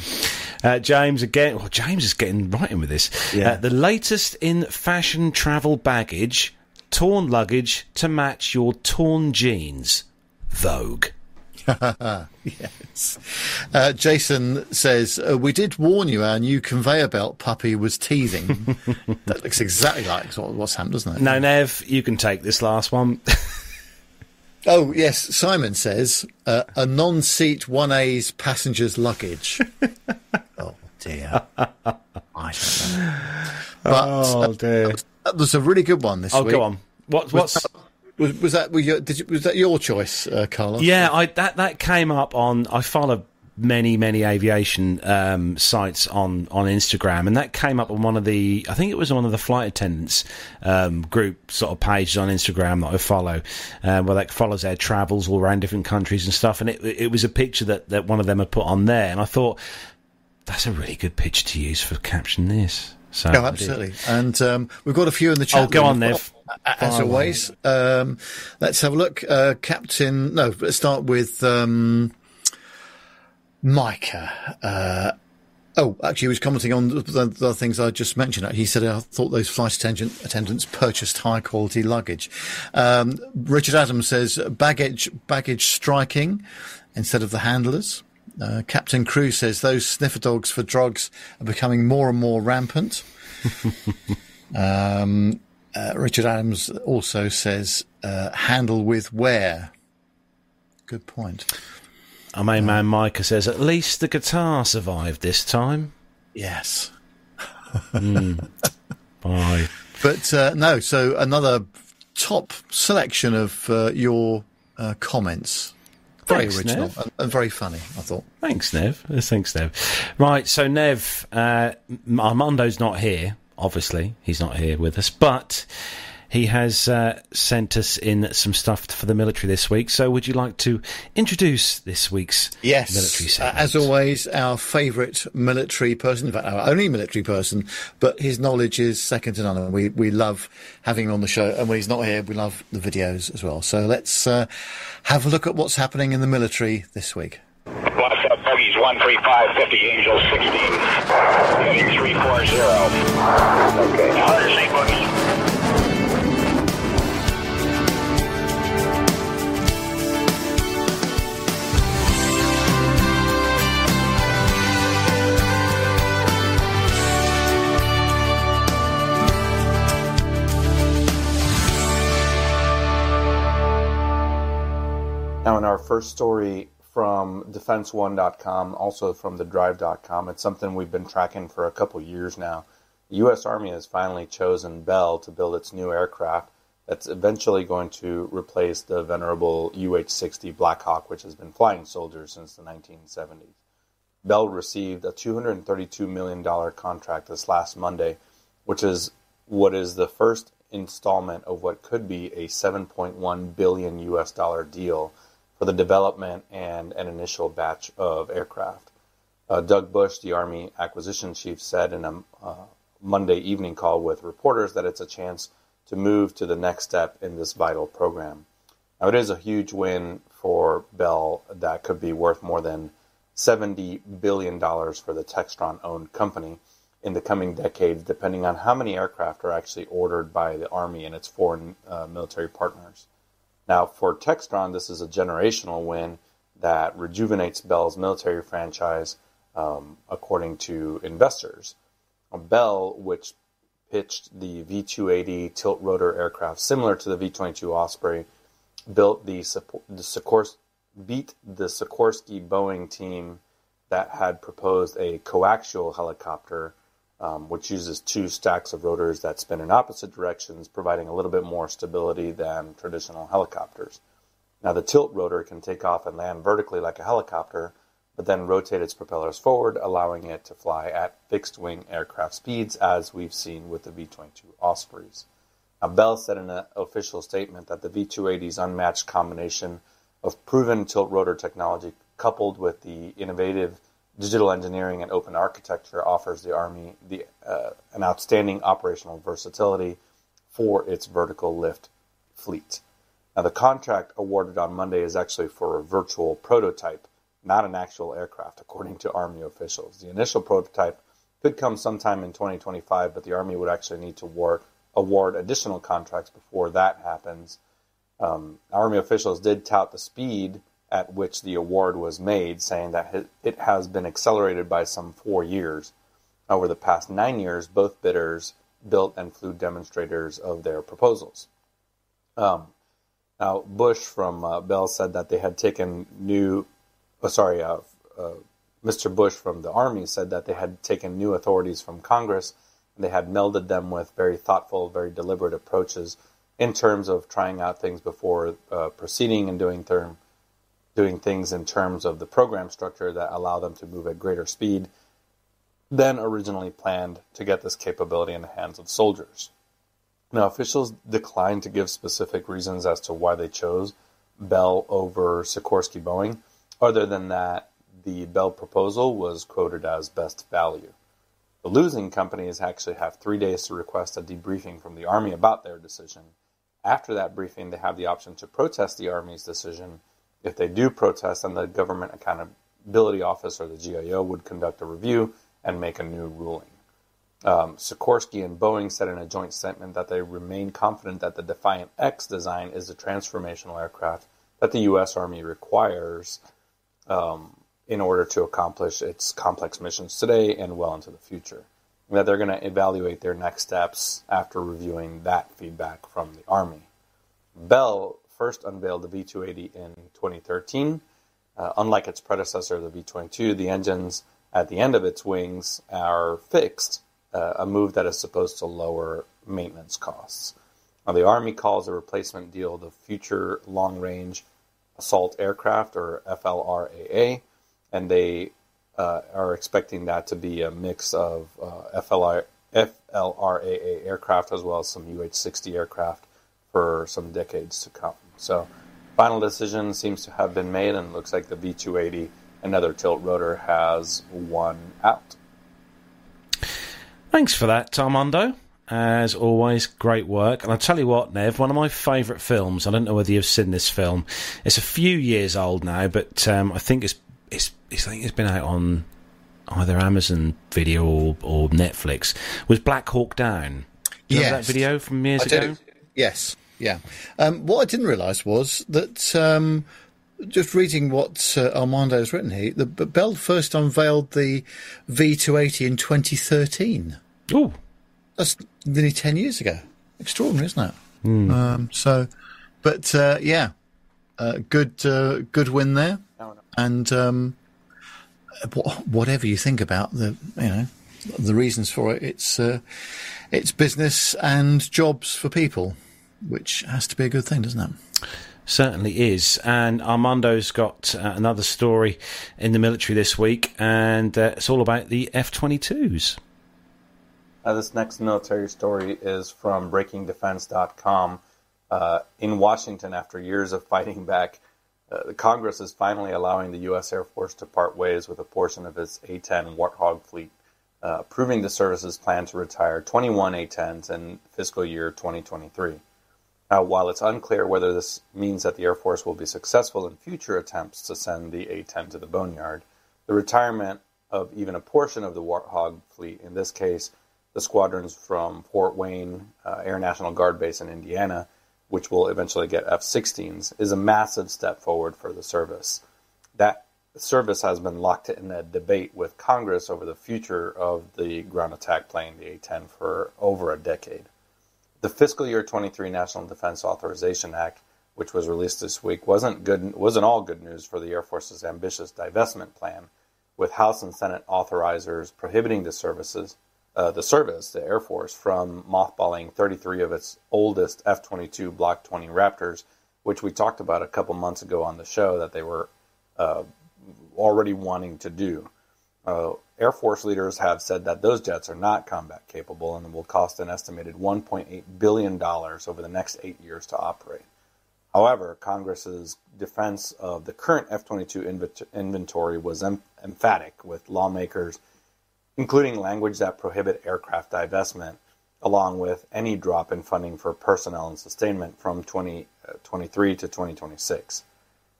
Uh, James again. Well, James is getting right in with this. Yeah. Uh, the latest in fashion travel baggage, torn luggage to match your torn jeans. Vogue. Yes. Uh, Jason says, uh, we did warn you our new conveyor belt puppy was teething. That looks exactly like what's happened, doesn't it? No, Nev, you can take this last one. Oh, yes. Simon says, uh, a non-seat one A's passenger's luggage. Oh, dear. I don't know. But, oh, dear. Uh, that was a really good one this oh, week. Oh, go on. What, what's... Was that, was, was, that, was, your, did you, was that your choice, uh, Carlos? Yeah, I, that, that came up on... I follow many, many aviation um, sites on, on Instagram, and that came up on one of the... I think it was one of the flight attendants um, group sort of pages on Instagram that I follow, uh, where that follows their travels all around different countries and stuff, and it it was a picture that, that one of them had put on there, and I thought, that's a really good picture to use for caption this. So oh, absolutely. And um, we've got a few in the chat. Oh, go on, Nev. As always. Um, let's have a look. Uh, Captain... No, let's start with... Um, Micah, uh, oh, actually, he was commenting on the, the, the things I just mentioned. He said, I thought those flight attendant, attendants purchased high-quality luggage. Um, Richard Adams says, baggage baggage striking instead of the handlers. Uh, Captain Crew says, those sniffer dogs for drugs are becoming more and more rampant. um, uh, Richard Adams also says, uh, handle with wear. Good point. Our main man Micah says, at least the guitar survived this time. Yes. mm. Bye. But uh, no, so another top selection of uh, your uh, comments. Very thanks, original and, and very funny, I thought. Thanks, Nev. Thanks, Nev. Right, so Nev, uh, Armando's not here, obviously. He's not here with us, but He has uh, sent us in some stuff for the military this week. So would you like to introduce this week's yes, military segment? Uh, as always, our favourite military person, in fact, our only military person, but his knowledge is second to none. We, we love having him on the show. And when he's not here, we love the videos as well. So let's uh, have a look at what's happening in the military this week. Watch up bogeys one three five fifty Angel sixteen, heading three four zero. Okay, hard to say bogeys. Now in our first story from defense one dot com, also from the drive dot com. It's something we've been tracking for a couple years now. The U S Army has finally chosen Bell to build its new aircraft that's eventually going to replace the venerable U H sixty Black Hawk, which has been flying soldiers since the nineteen seventies. Bell received a two hundred thirty-two million dollars contract this last Monday, which is what is the first installment of what could be a seven point one billion dollars U S dollar deal for the development and an initial batch of aircraft. Uh, Doug Bush, the Army Acquisition Chief, said in a uh, Monday evening call with reporters that it's a chance to move to the next step in this vital program. Now, it is a huge win for Bell that could be worth more than seventy billion dollars for the Textron-owned company in the coming decades, depending on how many aircraft are actually ordered by the Army and its foreign uh, military partners. Now, for Textron, this is a generational win that rejuvenates Bell's military franchise, um, according to investors. Bell, which pitched the V two eighty tilt-rotor aircraft similar to the V twenty-two Osprey, built the, the Sikors- beat the Sikorsky Boeing team that had proposed a coaxial helicopter, um, which uses two stacks of rotors that spin in opposite directions, providing a little bit more stability than traditional helicopters. Now, the tilt rotor can take off and land vertically like a helicopter, but then rotate its propellers forward, allowing it to fly at fixed-wing aircraft speeds, as we've seen with the V twenty-two Ospreys. Now, Bell said in an official statement that the V two eighty's unmatched combination of proven tilt rotor technology coupled with the innovative digital engineering and open architecture offers the Army the uh, an outstanding operational versatility for its vertical lift fleet. Now, the contract awarded on Monday is actually for a virtual prototype, not an actual aircraft, according to Army officials. The initial prototype could come sometime in twenty twenty-five, but the Army would actually need to war- award additional contracts before that happens. Um, Army officials did tout the speed at which the award was made, saying that it has been accelerated by some four years. Over the past nine years, both bidders built and flew demonstrators of their proposals. Um, now, Bush from uh, Bell said that they had taken new... Oh, sorry, uh, uh, Mister Bush from the Army said that they had taken new authorities from Congress, and they had melded them with very thoughtful, very deliberate approaches in terms of trying out things before uh, proceeding and doing term. doing things in terms of the program structure that allow them to move at greater speed than originally planned to get this capability in the hands of soldiers. Now, officials declined to give specific reasons as to why they chose Bell over Sikorsky Boeing, other than that the Bell proposal was quoted as best value. The losing companies actually have three days to request a debriefing from the Army about their decision. After that briefing, they have the option to protest the Army's decision. If they do protest, then the Government Accountability Office, or the G A O, would conduct a review and make a new ruling. Um, Sikorsky and Boeing said in a joint statement that they remain confident that the Defiant X design is the transformational aircraft that the U S Army requires um, in order to accomplish its complex missions today and well into the future, and that they're going to evaluate their next steps after reviewing that feedback from the Army. Bell first unveiled the V two eighty in twenty thirteen. Uh, unlike its predecessor, the V twenty-two, the engines at the end of its wings are fixed, uh, a move that is supposed to lower maintenance costs. Now, the Army calls a replacement deal the Future Long-Range Assault Aircraft, or F L R A A, and they uh, are expecting that to be a mix of uh, F L R A A F L R A A aircraft, as well as some U H sixty aircraft for some decades to come. So final decision seems to have been made, and it looks like the V two eighty, another tilt rotor, has won out. Thanks for that, Armando. As always, great work. And I tell you what, Nev, one of my favourite films, I don't know whether you've seen this film, it's a few years old now, but um, I think it's, it's, it's I think it's been out on either Amazon Video or, or Netflix, was Black Hawk Down. Do you yes. remember that video from years I ago? Did. Yes, yeah. Um, what I didn't realise was that, um, just reading what uh, Armando has written here, the Bell first unveiled the V two eighty in twenty thirteen. Ooh. That's nearly ten years ago. Extraordinary, isn't it? Mm. Um, so, but uh, yeah, uh, good, uh, good win there. Oh, no. And um, whatever you think about the, you know, the reasons for it, it's uh, it's business and jobs for people, which has to be a good thing, doesn't it? Certainly is. And Armando's got uh, another story in the military this week, and uh, it's all about the F twenty-twos. Uh, this next military story is from breaking defense dot com. Uh, in Washington, after years of fighting back, uh, the Congress is finally allowing the U S Air Force to part ways with a portion of its A ten Warthog fleet, uh, approving the service's plan to retire twenty-one A tens in fiscal year twenty twenty-three. Now, while it's unclear whether this means that the Air Force will be successful in future attempts to send the A ten to the boneyard, the retirement of even a portion of the Warthog fleet, in this case, the squadrons from Fort Wayne uh, Air National Guard Base in Indiana, which will eventually get F sixteens, is a massive step forward for the service. That service has been locked in a debate with Congress over the future of the ground attack plane, the A ten, for over a decade. The fiscal year twenty-three National Defense Authorization Act, which was released this week, wasn't good. wasn't all good news for the Air Force's ambitious divestment plan, with House and Senate authorizers prohibiting the services. Uh, the service, the Air Force, from mothballing thirty-three of its oldest F twenty-two Block twenty Raptors, which we talked about a couple months ago on the show that they were uh, already wanting to do. Uh, Air Force leaders have said that those jets are not combat capable and will cost an estimated one point eight billion dollars over the next eight years to operate. However, Congress's defense of the current F twenty-two inv- inventory was em- emphatic, with lawmakers including language that prohibit aircraft divestment, along with any drop in funding for personnel and sustainment from twenty twenty-three to twenty twenty-six.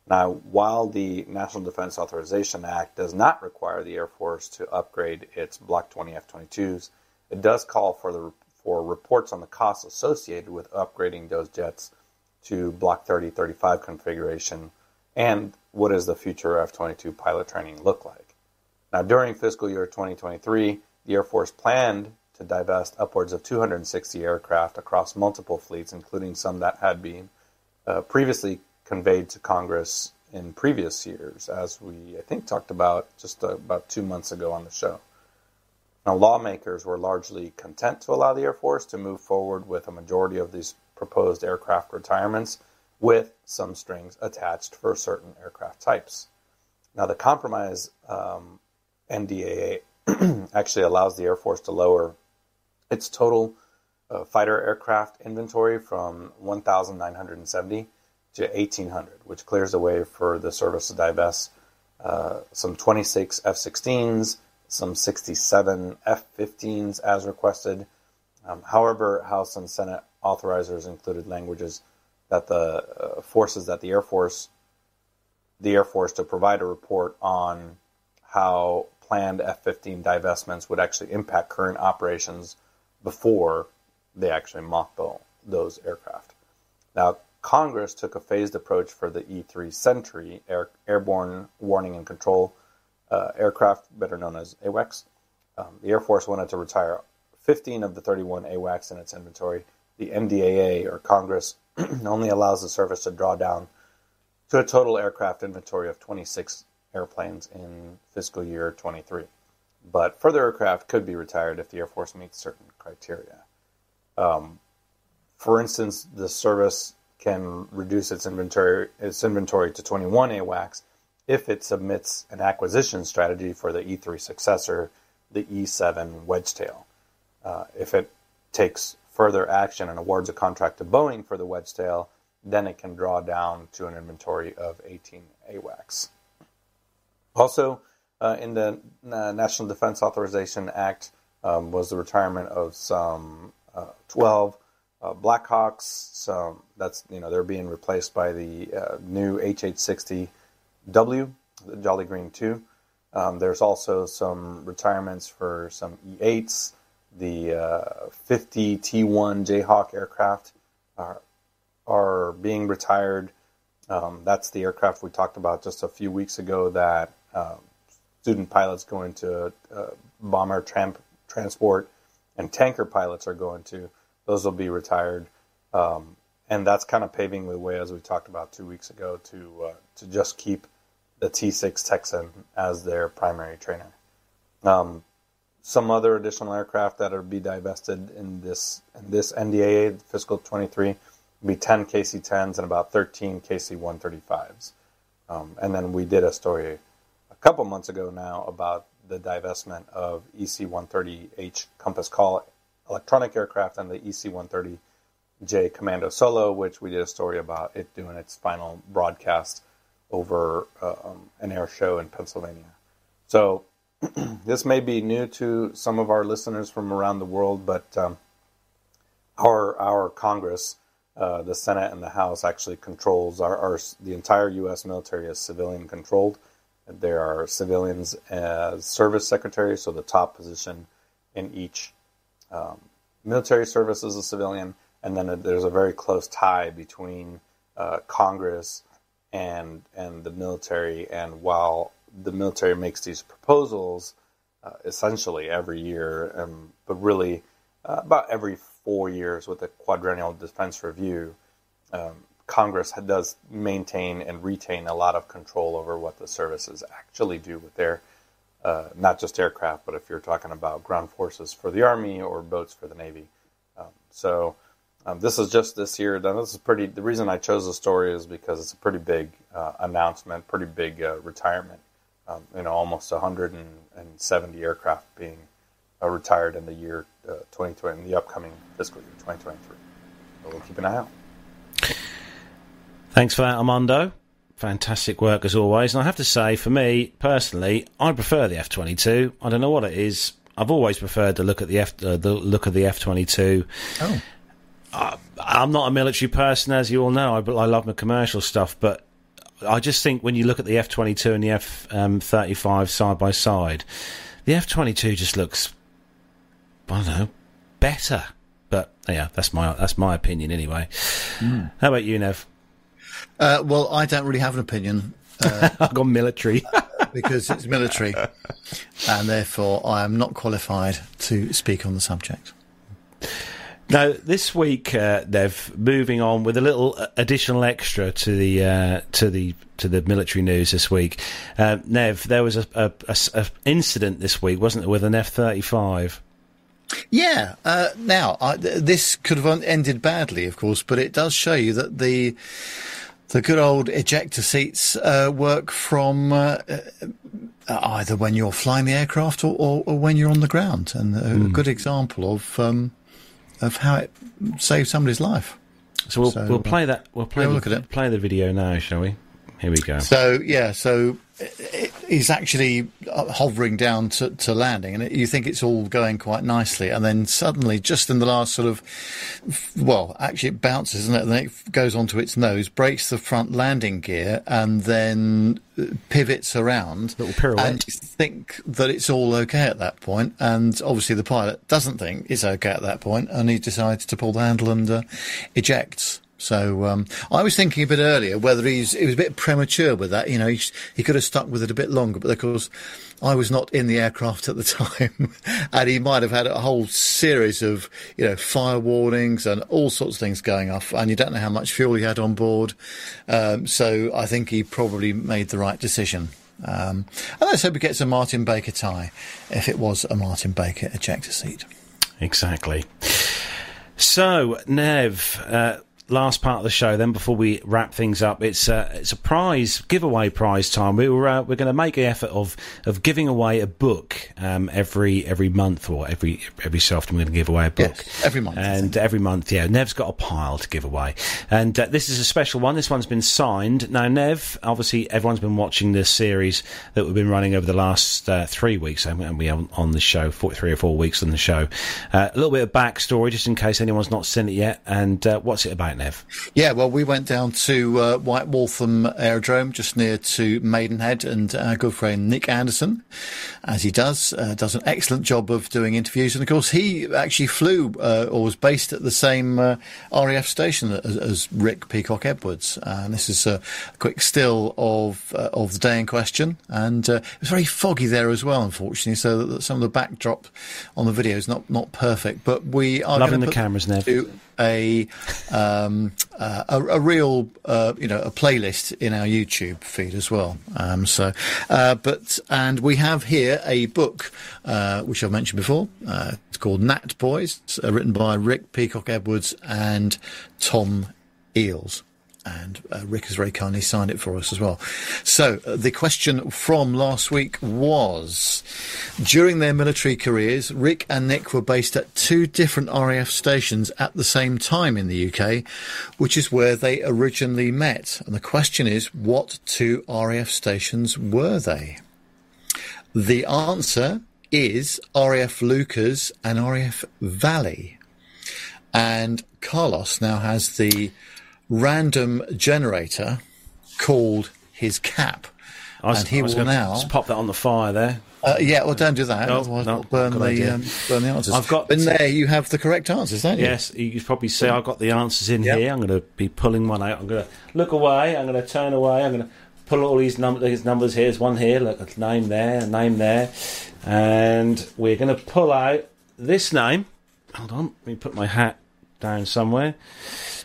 Now, while the National Defense Authorization Act does not require the Air Force to upgrade its Block twenty F twenty-twos, it does call for the for reports on the costs associated with upgrading those jets to Block thirty thirty-five configuration, and what does the future F twenty-two pilot training look like. Now, during fiscal year twenty twenty-three, the Air Force planned to divest upwards of two hundred sixty aircraft across multiple fleets, including some that had been uh, previously conveyed to Congress in previous years, as we, I think, talked about just uh, about two months ago on the show. Now, lawmakers were largely content to allow the Air Force to move forward with a majority of these proposed aircraft retirements, with some strings attached for certain aircraft types. Now, the compromise um, N D A A actually allows the Air Force to lower its total uh, fighter aircraft inventory from one thousand nine hundred seventy to eighteen hundred, which clears the way for the service to divest uh, some twenty-six F sixteens, some sixty-seven F fifteens as requested. Um, however, House and Senate authorizers included languages that the uh, forces that the Air Force, the Air Force to provide a report on how planned F fifteen divestments would actually impact current operations before they actually mothball those aircraft. Now, Congress took a phased approach for the E three Sentry air, airborne warning and control uh, aircraft, better known as AWACS. Um, the Air Force wanted to retire fifteen of the thirty-one AWACS in its inventory. The N D A A, or Congress, only allows the service to draw down to a total aircraft inventory of twenty-six airplanes in fiscal year twenty-three, but further aircraft could be retired if the Air Force meets certain criteria. Um, for instance, the service can reduce its inventory its inventory to twenty-one AWACS if it submits an acquisition strategy for the E three successor, the E seven Wedgetail. uh, if it takes further action and awards a contract to Boeing for the wedge tail, then it can draw down to an inventory of eighteen A WACs. Also, uh, in the uh, National Defense Authorization Act um, was the retirement of some uh, twelve uh, Black Hawks. So that's, you know, they're being replaced by the uh, new H eight sixty W, the Jolly Green two. Um, there's also some retirements for some E eights. The uh, fifty T one Jayhawk aircraft are are being retired. Um, that's the aircraft we talked about just a few weeks ago that uh, student pilots go into, uh, bomber tram- transport and tanker pilots are going to. Those will be retired. Um, and that's kind of paving the way, as we talked about two weeks ago, to uh, to just keep the T six Texan as their primary trainer. Um, some other additional aircraft that are be divested in this in this N D A A, fiscal twenty-three, be ten K C tens and about thirteen K C one thirty-fives. Um, and then we did a story a couple months ago now about the divestment of E C one thirty H Compass Call electronic aircraft and the E C one thirty J Commando Solo, which we did a story about it doing its final broadcast over uh, um, an air show in Pennsylvania. So this may be new to some of our listeners from around the world, but um, our our Congress, uh, the Senate and the House, actually controls our, our the entire U S military is civilian controlled. There are civilians as service secretaries, so the top position in each um, military service is a civilian, and then there's a very close tie between uh, Congress and and the military. And while the military makes these proposals uh, essentially every year, um, but really uh, about every four years with a quadrennial defense review, um, Congress does maintain and retain a lot of control over what the services actually do with their, uh, not just aircraft, but if you're talking about ground forces for the Army or boats for the Navy. Um, so um, this is just this year. Now, this is pretty, the reason I chose the story is because it's a pretty big uh, announcement, pretty big uh, retirement. Um, you know, almost one hundred seventy aircraft being uh, retired in the year uh, twenty twenty, in the upcoming fiscal year twenty twenty-three. So we'll keep an eye out. Thanks for that, Armando. Fantastic work as always. And I have to say, for me personally, I prefer the F twenty-two. I don't know what it is. I've always preferred the look at the F, uh, the look of the F twenty-two. Oh, I, I'm not a military person, as you all know. I, I love my commercial stuff, but I just think when you look at the F twenty-two and the F thirty-five um, side by side, the F twenty-two just looks, I don't know, better. But yeah, that's my that's my opinion anyway. Mm. How about you, Nev? Uh, well, I don't really have an opinion. Uh, I've got military. Because it's military. And therefore, I am not qualified to speak on the subject. Now, this week, uh, Nev, moving on with a little additional extra to the uh, to the to the military news this week. Uh, Nev, there was a, a, a, a incident this week, wasn't there, with an F thirty-five? Yeah. Uh, now, I, this could have ended badly, of course, but it does show you that the the good old ejector seats uh, work from uh, either when you're flying the aircraft or, or, or when you're on the ground, and a mm. good example of. Um, Of how it saved somebody's life. So we'll, so, we'll play that. We'll play. We'll look at it. Play the video now, shall we? Here we go. So yeah, so it, he's actually hovering down to, to landing, and it, you think it's all going quite nicely, and then suddenly, just in the last sort of, well, actually it bounces and then it goes onto its nose, breaks the front landing gear, and then pivots around. Little pirouette. And you think that it's all okay at that point, and obviously the pilot doesn't think it's okay at that point, and he decides to pull the handle and uh, ejects. So um, I was thinking a bit earlier whether he's he was a bit premature with that. You know, he, he could have stuck with it a bit longer, but of course I was not in the aircraft at the time, and he might have had a whole series of, you know, fire warnings and all sorts of things going off, and you don't know how much fuel he had on board. Um, so I think he probably made the right decision. Um, and let's hope he gets a Martin Baker tie, if it was a Martin Baker ejector seat. Exactly. So, Nev... Uh, last part of the show then before we wrap things up. It's uh, it's a prize giveaway prize time. We were uh, we're going to make an effort of of giving away a book um, every every month or every every so often. We're going to give away a book yes, every month, and every month, yeah. Nev's got a pile to give away, and uh, this is a special one. This one's been signed. Now, Nev, obviously, everyone's been watching this series that we've been running over the last uh, three weeks, and we on, on the show for three or four weeks on the show. Uh, a little bit of backstory, just in case anyone's not seen it yet, and uh, what's it about? Yeah, well, we went down to uh, White Waltham Aerodrome, just near to Maidenhead, and our good friend Nick Anderson, as he does, uh, does an excellent job of doing interviews. And, of course, he actually flew uh, or was based at the same uh, R A F station as, as Rick Peacock-Edwards. Uh, and this is a quick still of uh, of the day in question. And uh, it was very foggy there as well, unfortunately, so that some of the backdrop on the video is not, not perfect. But we are loving the cameras, Nev. A, um, uh, a a real uh, you know a playlist in our YouTube feed as well. Um, so, uh, but and we have here a book uh, which I've mentioned before. Uh, it's called Nat Boys, it's, uh, written by Rick Peacock Edwards and Tom Eales. And uh, Rick has very kindly signed it for us as well. So uh, the question from last week was, during their military careers, Rick and Nick were based at two different R A F stations at the same time in the U K, which is where they originally met. And the question is, what two R A F stations were they? The answer is R A F Lucas and R A F Valley. And Carlos now has the random generator called his cap, I was, and he I was will now just pop that on the fire there. Uh, yeah, well, don't do that. No, otherwise, no, burn the um, burn the answers. I've got in there. You have the correct answers, don't you? Yes, you probably see. I've got the answers in yep. here. I'm going to be pulling one out. I'm going to look away. I'm going to turn away. I'm going to pull all these num- these numbers here. There's one here. Look, a name there, a name there, and we're going to pull out this name. Hold on, let me put my hat down somewhere.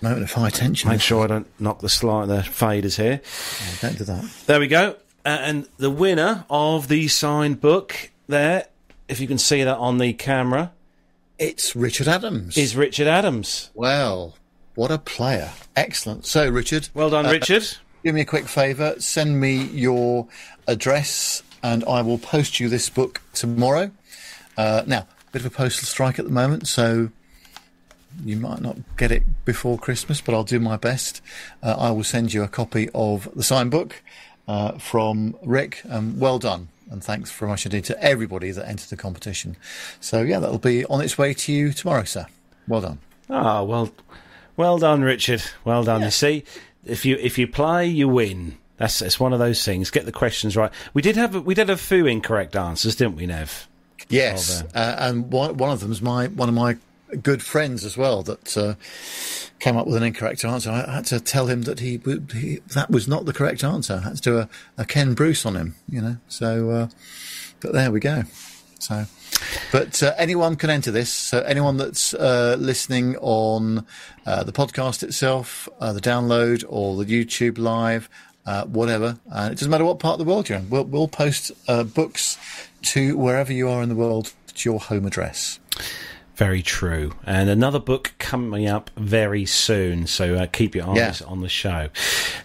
Moment of high tension. Make sure I don't knock the slide, the faders here. Yeah, don't do that. There we go. Uh, and the winner of the signed book there, if you can see that on the camera, it's Richard Adams. Is Richard Adams. Well, what a player. Excellent. So, Richard. Well done, uh, Richard. Do me a quick favour. Send me your address and I will post you this book tomorrow. Uh, now, a bit of a postal strike at the moment, so you might not get it before Christmas, but I'll do my best. Uh, I will send you a copy of the signed book uh, from Rick. Um, well done, and thanks very much indeed to everybody that entered the competition. So, yeah, that'll be on its way to you tomorrow, sir. Well done. Ah, well, well done, Richard. Well done. Yeah. You see, if you if you play, you win. That's it's one of those things. Get the questions right. We did have we did have a few incorrect answers, didn't we, Nev? Yes, oh, uh, and one one of them's my one of my. good friends as well that uh, came up with an incorrect answer. I had to tell him that he, he that was not the correct answer. I had to do a, a Ken Bruce on him, you know. So, uh, but there we go. So, but uh, anyone can enter this. So anyone that's uh, listening on uh, the podcast itself, uh, the download, or the YouTube live, uh, whatever. Uh, it doesn't matter what part of the world you're in. We'll, we'll post uh, books to wherever you are in the world, to your home address. Very true. And another book coming up very soon, so uh, keep your eyes yeah. on the show.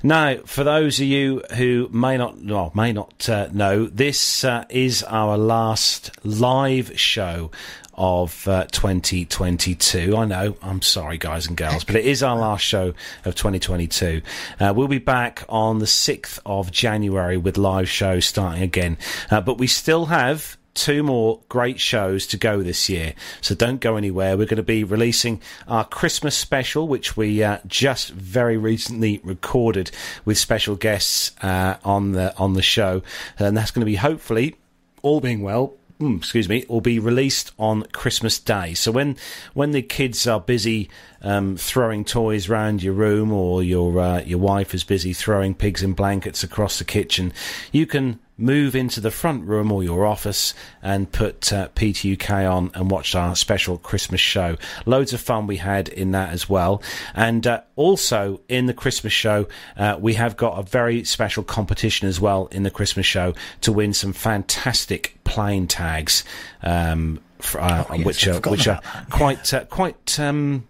Now, for those of you who may not well, may not uh, know, this uh, is our last live show of uh, twenty twenty-two. I know, I'm sorry, guys and girls, but it is our last show of twenty twenty-two. Uh, we'll be back on the sixth of January with live shows starting again. Uh, but we still have two more great shows to go this year, so don't go anywhere. We're going to be releasing our Christmas special, which we uh, just very recently recorded with special guests uh, on the on the show, and that's going to be, hopefully, all being well, Mm, excuse me, will be released on Christmas Day. So when when the kids are busy um, throwing toys round your room, or your uh, your wife is busy throwing pigs in blankets across the kitchen, you can move into the front room or your office and put uh, P T U K on and watch our special Christmas show. Loads of fun we had in that as well. And uh, also in the Christmas show, uh, we have got a very special competition as well in the Christmas show to win some fantastic plane tags, um, for, uh, oh, yes, which are, which are quite, uh, quite um,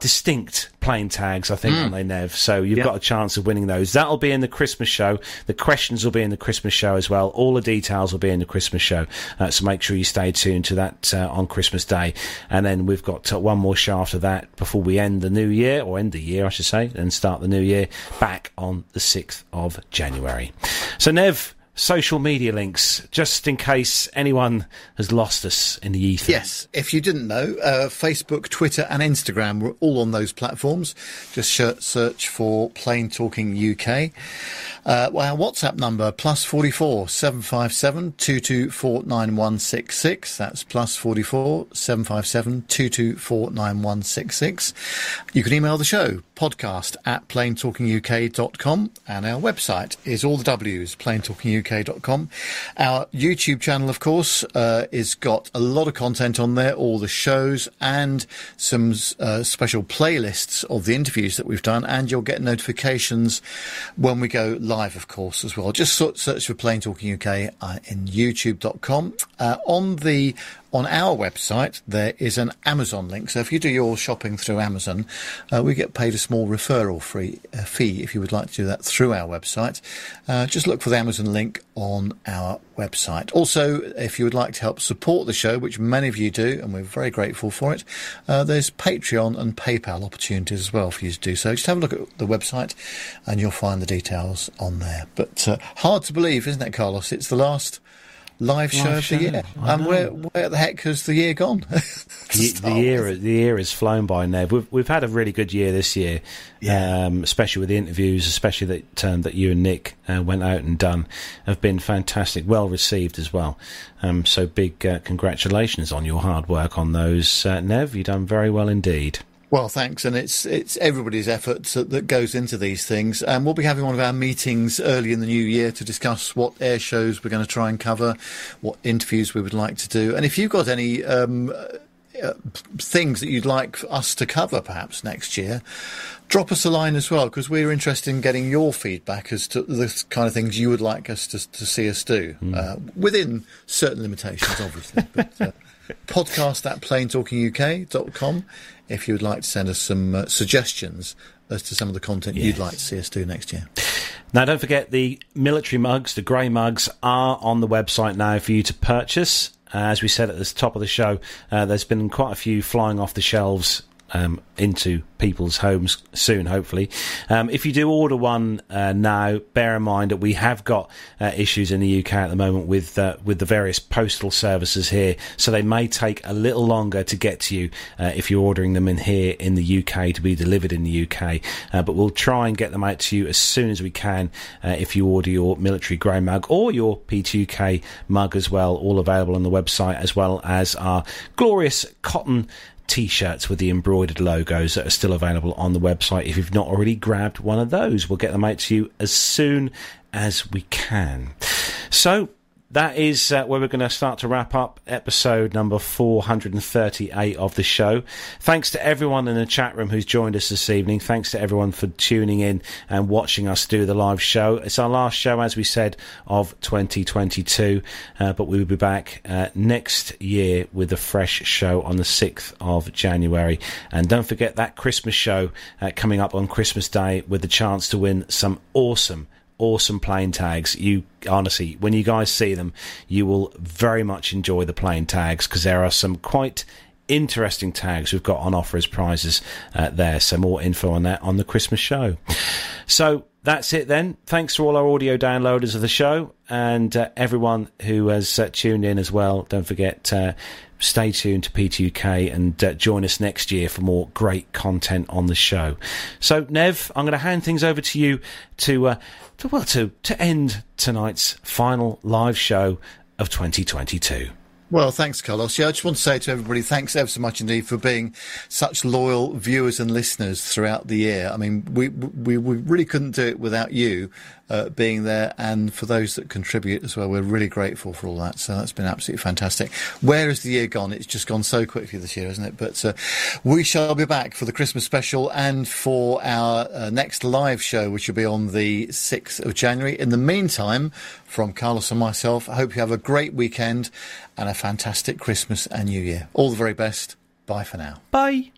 distinct plane tags, I think, mm. aren't they, Nev? So you've yep. got a chance of winning those. That'll be in the Christmas show. The questions will be in the Christmas show as well. All the details will be in the Christmas show. Uh, so make sure you stay tuned to that uh, on Christmas Day. And then we've got uh, one more show after that before we end the new year, or end the year, I should say, and start the new year back on the sixth of January. So, Nev, social media links, just in case anyone has lost us in the ether. Yes, if you didn't know, uh, Facebook, Twitter and Instagram, we're all on those platforms. Just search for Plane Talking U K. Uh, well, our WhatsApp number, plus four four, seven five seven, two two four, nine one six six. That's plus four four, seven five seven, two two four, nine one six six. You can email the show, podcast at plain talking u k dot com. And our website is all the W's, plain talking u k dot com. Our YouTube channel, of course, uh, is got a lot of content on there, all the shows and some uh, special playlists of the interviews that we've done, and you'll get notifications when we go live, of course, as well. Just search for Plane Talking U K uh, in youtube dot com. Uh, on the On our website, there is an Amazon link. So if you do your shopping through Amazon, uh, we get paid a small referral free, uh, fee if you would like to do that through our website. Uh, just look for the Amazon link on our website. Also, if you would like to help support the show, which many of you do, and we're very grateful for it, uh, there's Patreon and PayPal opportunities as well for you to do so. Just have a look at the website and you'll find the details on there. But uh, hard to believe, isn't it, Carlos? It's the last... Live show live of the show. year, I and know. where where the heck has the year gone? the, the year the year has flown by, Nev. We've we've had a really good year this year, yeah. um, especially with the interviews, especially that um, that you and Nick uh, went out and done, have been fantastic, well received as well. Um, so big uh, congratulations on your hard work on those, uh, Nev. You've done very well indeed. Well, thanks, and it's it's everybody's efforts that, that goes into these things. And um, we'll be having one of our meetings early in the new year to discuss what air shows we're going to try and cover, what interviews we would like to do. And if you've got any um, uh, things that you'd like us to cover perhaps next year, drop us a line as well, because we're interested in getting your feedback as to the kind of things you would like us to, to see us do, mm. uh, within certain limitations, obviously. but, uh, podcast at plain talking u k dot com if you would like to send us some uh, suggestions as to some of the content yes. you'd like to see us do next year. Now, don't forget the military mugs, the grey mugs, are on the website now for you to purchase. Uh, as we said at the top of the show, uh, there's been quite a few flying off the shelves um, into people's homes soon, hopefully. Um, if you do order one uh, now, bear in mind that we have got uh, issues in the U K at the moment with uh, with the various postal services here, so they may take a little longer to get to you uh, if you're ordering them in here in the U K to be delivered in the U K, uh, but we'll try and get them out to you as soon as we can uh, if you order your military grey mug or your P two K mug as well, all available on the website, as well as our glorious cotton T-shirts with the embroidered logos that are still available on the website. If you've not already grabbed one of those, we'll get them out to you as soon as we can. So that is uh, where we're going to start to wrap up episode number four hundred thirty-eight of the show. Thanks to everyone in the chat room who's joined us this evening. Thanks to everyone for tuning in and watching us do the live show. It's our last show, as we said, of twenty twenty-two, uh, but we will be back uh, next year with a fresh show on the sixth of January. And don't forget that Christmas show uh, coming up on Christmas Day with the chance to win some awesome awesome plane tags. You honestly, when you guys see them, you will very much enjoy the plane tags, because there are some quite interesting tags we've got on offer as prizes uh, there. So more info on that on the Christmas show. So that's it then. Thanks to all our audio downloaders of the show, and uh, everyone who has uh, tuned in as well. Don't forget, uh, stay tuned to P two K and uh, join us next year for more great content on the show. So, Nev, I'm going to hand things over to you to, uh, to, well, to, to end tonight's final live show of twenty twenty-two. Well, thanks, Carlos. Yeah, I just want to say to everybody, thanks ever so much indeed for being such loyal viewers and listeners throughout the year. I mean, we we, we really couldn't do it without you uh, being there, and for those that contribute as well, we're really grateful for all that. So that's been absolutely fantastic. Where has the year gone? It's just gone so quickly this year, hasn't it? But uh, we shall be back for the Christmas special and for our uh, next live show, which will be on the sixth of January. In the meantime, from Carlos and myself, I hope you have a great weekend and a fantastic Christmas and New Year. All the very best. Bye for now. Bye.